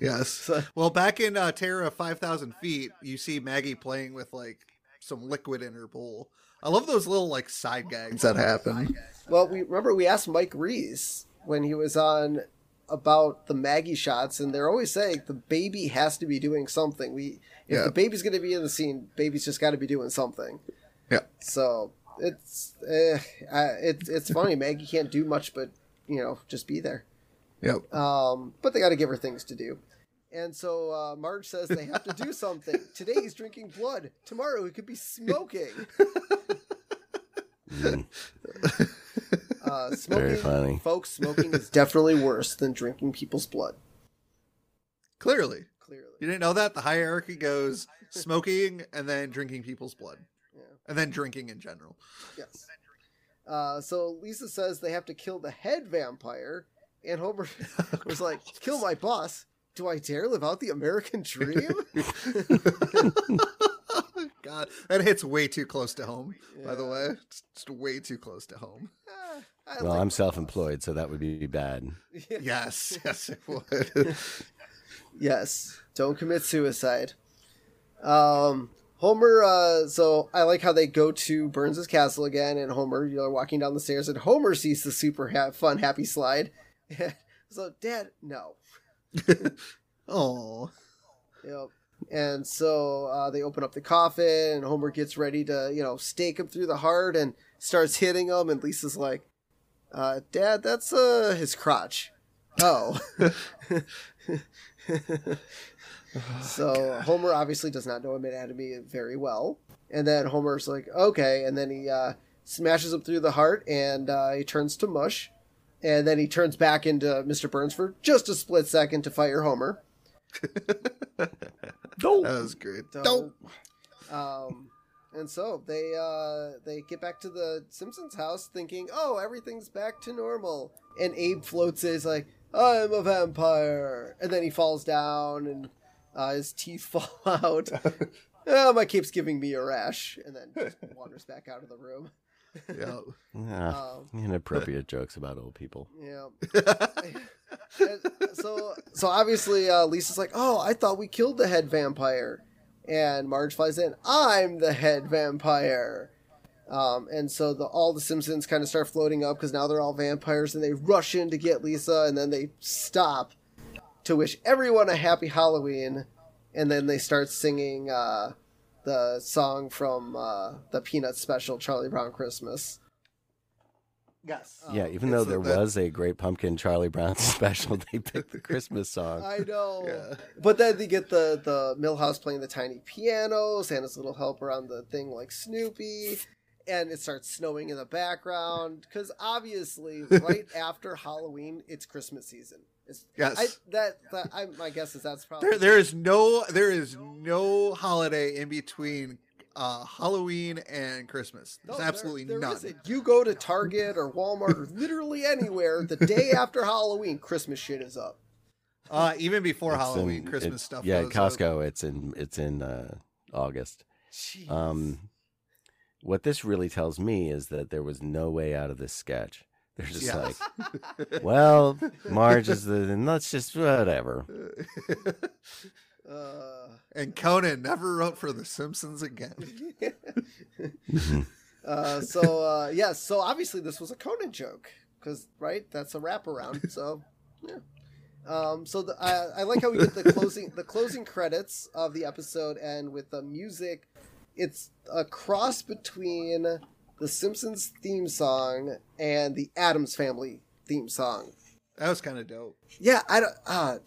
Yes. So, well, back in Terra 5,000 Feet, you see Maggie playing with, like, some liquid in her bowl. I love those little, like, side gags that happen. Well, we asked Mike Reese when he was on about the Maggie shots, and they're always saying the baby has to be doing something. If the baby's going to be in the scene, baby's just got to be doing something. Yeah. So it's funny. Maggie can't do much, but just be there. Yep. But they got to give her things to do. And so Marge says they have to do something. Today he's drinking blood. Tomorrow he could be smoking. Smoking, very funny. Folks, smoking is definitely worse than drinking people's blood. Clearly. You didn't know that? The hierarchy goes smoking and then drinking people's blood. Yeah. And then drinking in general. Yes. So Lisa says they have to kill the head vampire. And Homer was like, kill my boss? Do I dare live out the American dream? God, that hits way too close to home, by the way. It's just way too close to home. I'm self-employed, so that would be bad. Yes, it would. Yes, don't commit suicide. Homer, so I like how they go to Burns' castle again, and Homer, walking down the stairs, and Homer sees the super fun, happy slide. So, Dad, no. Oh. Yep. And so they open up the coffin, and Homer gets ready to, stake him through the heart and starts hitting him. And Lisa's like, Dad, that's his crotch. Oh. So Homer obviously does not know anatomy very well. And then Homer's like, okay. And then he smashes him through the heart, and he turns to mush. And then he turns back into Mr. Burns for just a split second to fire Homer. That was great. And so they get back to the Simpsons house thinking, oh, everything's back to normal. And Abe floats in, he's like, I'm a vampire. And then he falls down and his teeth fall out. My cape's giving me a rash. And then just wanders back out of the room. Yeah. Inappropriate jokes about old people. Yeah. So obviously Lisa's like, oh, I thought we killed the head vampire. And Marge flies in, I'm the head vampire. And so all the Simpsons kind of start floating up because now they're all vampires, and they rush in to get Lisa, and then they stop to wish everyone a happy Halloween. And then they start singing the song from the Peanuts special, Charlie Brown Christmas. Yes. Even though there was a Great Pumpkin Charlie Brown special, they picked the Christmas song. I know. Yeah. But then they get the Milhouse playing the tiny piano, Santa's Little Helper on the thing like Snoopy, and it starts snowing in the background because obviously right after Halloween, it's Christmas season. My guess is that's probably there is no holiday in between Halloween and Christmas. There's absolutely none. You go to Target or Walmart or literally anywhere the day after Halloween, Christmas shit is up. Even before Halloween, Christmas stuff. Yeah, Costco. It's in August. Jeez. What this really tells me is that there was no way out of this sketch. They're just like, well, Marge is the, and let's just whatever. And Conan never wrote for The Simpsons again. So obviously this was a Conan joke because, right, that's a wraparound. So, yeah. So I like how we get the closing credits of the episode end with the music. It's a cross between the Simpsons theme song and the Addams Family theme song. That was kind of dope. Yeah, I'm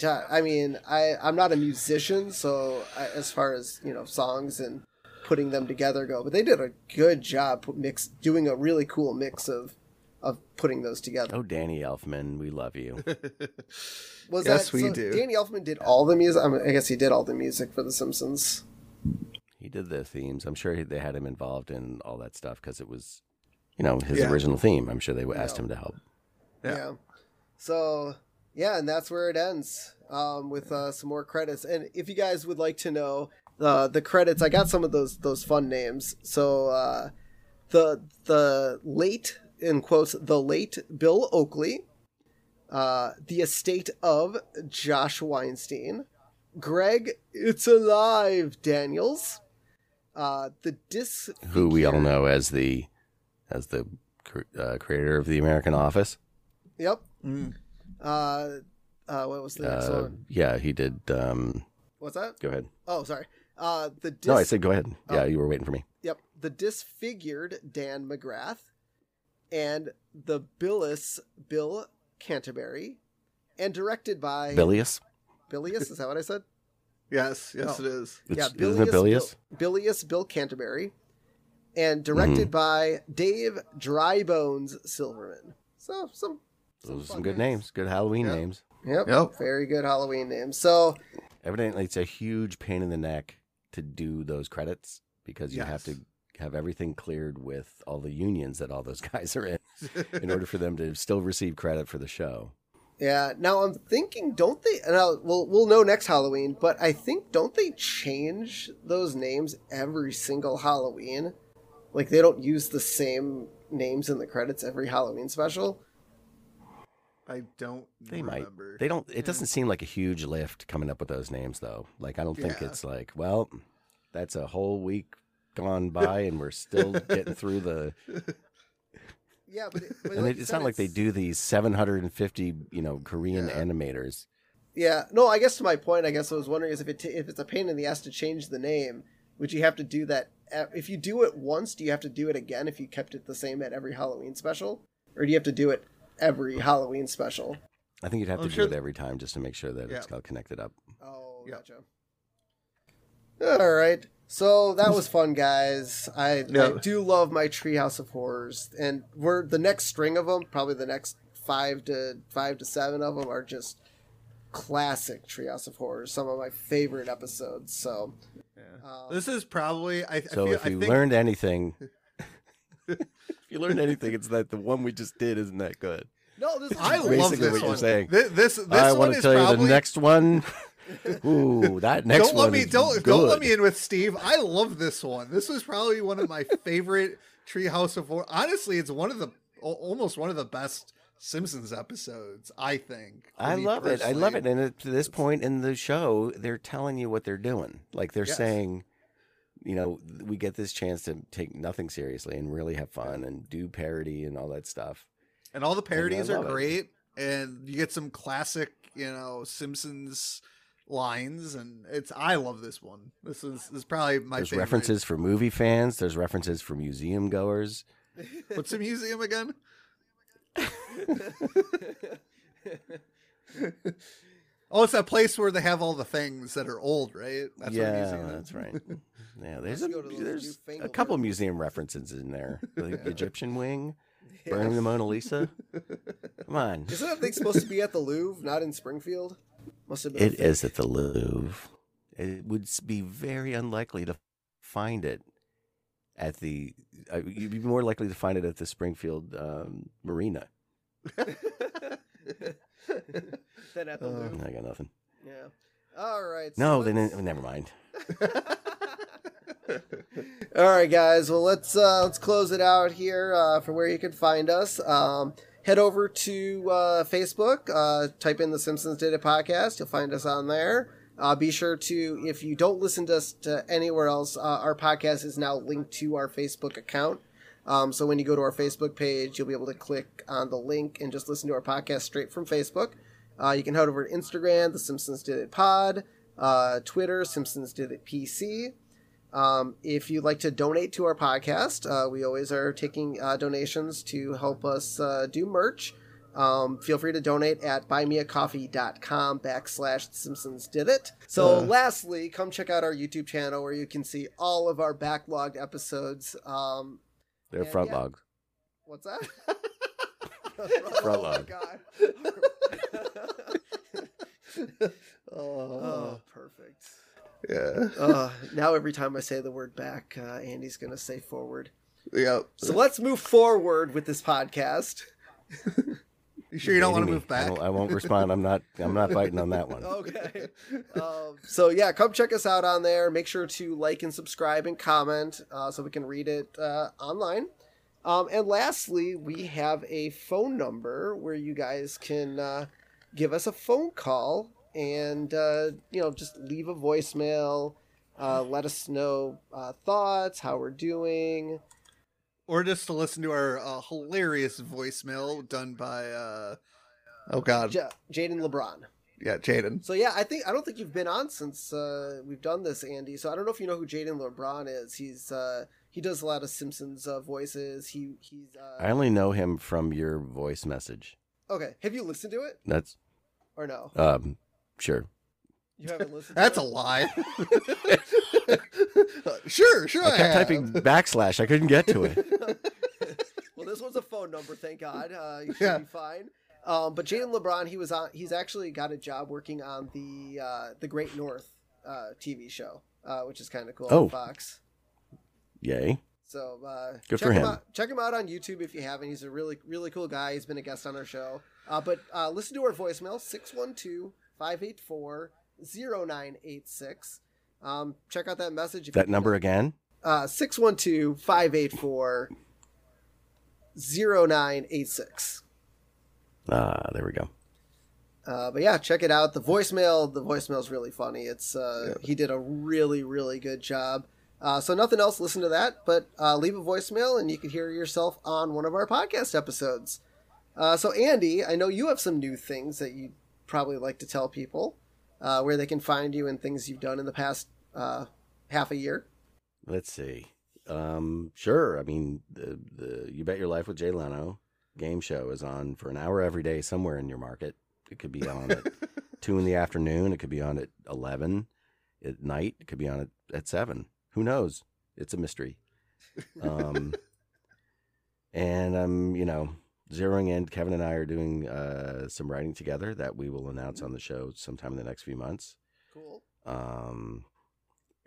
not a musician, so as far as, songs and putting them together go, but they did a good job doing a really cool mix of putting those together. Oh, Danny Elfman, we love you. Yes, we do. Danny Elfman did all the music. I guess he did all the music for The Simpsons. He did the themes. I'm sure they had him involved in all that stuff because it was, his original theme. I'm sure they asked him to help. Yeah. So, and that's where it ends with some more credits. And if you guys would like to know the credits, I got some of those fun names. So the late, in quotes, the late Bill Oakley, the estate of Josh Weinstein, Greg, it's alive, Daniels. The disfigured, who we all know as the creator of The American Office. Yep. Mm. What was the next one? Yeah, he did. What's that? Go ahead. Oh, sorry. No, I said go ahead. Yeah, you were waiting for me. Yep. The disfigured Dan McGrath, and the Billis Bill Canterbury, and directed by Bilious. Is that what I said? Yes, it is. Yeah, isn't it Bilious? Bilious Bill Canterbury, and directed by Dave Drybones Silverman. So those are some good names. Good Halloween names. Yep. Very good Halloween names. So evidently it's a huge pain in the neck to do those credits because you have to have everything cleared with all the unions that all those guys are in order for them to still receive credit for the show. Yeah. Now I'm thinking, don't they? And we'll know next Halloween, but I think don't they change those names every single Halloween? Like they don't use the same names in the credits every Halloween special. I don't. They remember. Might. They don't. It doesn't seem like a huge lift coming up with those names, though. Like I don't think it's like, well, that's a whole week gone by, and we're still getting through the. Yeah, but and it's not like they do these 750, Korean animators. Yeah, no, I guess to my point, I guess I was wondering is if it's a pain in the ass to change the name, would you have to do that? If you do it once, do you have to do it again if you kept it the same at every Halloween special? Or do you have to do it every Halloween special? I think you'd have to do it every time just to make sure that it's all connected up. Oh, gotcha. All right. So that was fun, guys. I do love my Treehouse of Horrors, and we're the next string of them. Probably the next five to seven of them are just classic Treehouse of Horrors. Some of my favorite episodes. So this is probably. Learned anything, it's that the one we just did isn't that good. No, I love this what one. You're saying. This one is probably. I want to tell you the next one. Ooh, that next don't one let me, is don't let me in with Steve. I love this one. This was probably one of my favorite Treehouse of Horror. Honestly, it's almost one of the best Simpsons episodes. I think. I love it. And to this point in the show, they're telling you what they're doing. Like they're saying, we get this chance to take nothing seriously and really have fun and do parody and all that stuff. And all the parodies are great. And you get some classic, Simpsons lines, and I love this one. This is probably my favorite. There's references for movie fans. There's references for museum goers. What's a museum again? Oh, it's that place where they have all the things that are old, right? That's what a museum is. That's right. Yeah, there's a couple museum references in there. The Egyptian wing. Yes. Burning the Mona Lisa. Come on. Isn't that thing supposed to be at the Louvre, not in Springfield? Must have been. It is at the Louvre. It would be very unlikely to find it at the. You'd be more likely to find it at the Springfield Marina. Then at the loop. I got nothing. Yeah. All right. So no, they didn't. Never mind. All right, guys. Well, let's close it out here for where you can find us. Head over to Facebook. Type in The Simpsons Did It Podcast. You'll find us on there. Be sure to, if you don't listen to us to anywhere else, our podcast is now linked to our Facebook account. So when you go to our Facebook page, you'll be able to click on the link and just listen to our podcast straight from Facebook. You can head over to Instagram, The Simpsons Did It Pod, Twitter, Simpsons Did It PC. If you'd like to donate to our podcast, we always are taking donations to help us do merch. Feel free to donate at buymeacoffee.com/SimpsonsDidIt. So lastly, come check out our YouTube channel where you can see all of our backlogged episodes. They're front logged. What's that? Front log. Oh, perfect. Yeah. Now every time I say the word back, Andy's going to say forward. Yep. So let's move forward with this podcast. You sure you don't want to move back? I won't respond. I'm not fighting on that one. Okay. So yeah, come check us out on there. Make sure to like and subscribe and comment so we can read it online. And lastly, we have a phone number where you guys can give us a phone call and just leave a voicemail. Let us know thoughts, how we're doing. Or just to listen to our hilarious voicemail done by, Jaden LeBron. Yeah, Jaden. So yeah, I don't think you've been on since we've done this, Andy. So I don't know if you know who Jaden LeBron is. He's he does a lot of Simpsons voices. He's. I only know him from your voice message. Okay, have you listened to it? That's. Or no. Sure. You haven't listened. That's to it? A lie. Sure. I kept typing / I couldn't get to it. Well, this one's a phone number, thank God. You should be fine. But Jaden LeBron, he's actually got a job working on the Great North TV show, which is kind of cool on Fox. Yay. So good for him. Check him out on YouTube if you haven't. He's a really, really cool guy. He's been a guest on our show. But listen to our voicemail, 612-584-0986. Check out that message. That number again? 612-584-0986. There we go. But yeah, check it out. The voicemail's really funny. It's he did a really, really good job. So nothing else, listen to that, but leave a voicemail and you can hear yourself on one of our podcast episodes. So Andy, I know you have some new things that you'd probably like to tell people. Where they can find you and things you've done in the past half a year. Let's see. Sure. I mean, the You Bet Your Life with Jay Leno game show is on for an hour every day somewhere in your market. It could be on at 2 in the afternoon. It could be on at 11 at night. It could be on at 7. Who knows? It's a mystery. And I'm, zeroing in, Kevin and I are doing some writing together that we will announce on the show sometime in the next few months. Cool.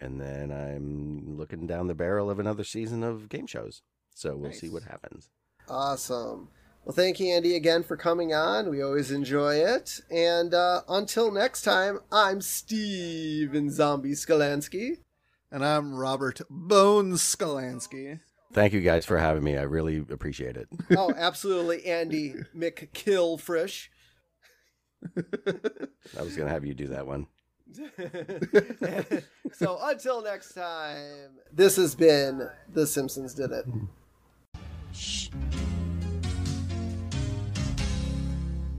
And then I'm looking down the barrel of another season of game shows. So we'll see what happens. Awesome. Well, thank you, Andy, again for coming on. We always enjoy it. And until next time, I'm Steven Zombie Sklansky. And I'm Robert Bones Sklansky. Thank you guys for having me. I really appreciate it. Oh, absolutely, Andy McKillfresh. I was going to have you do that one. So until next time, this has been The Simpsons Did It.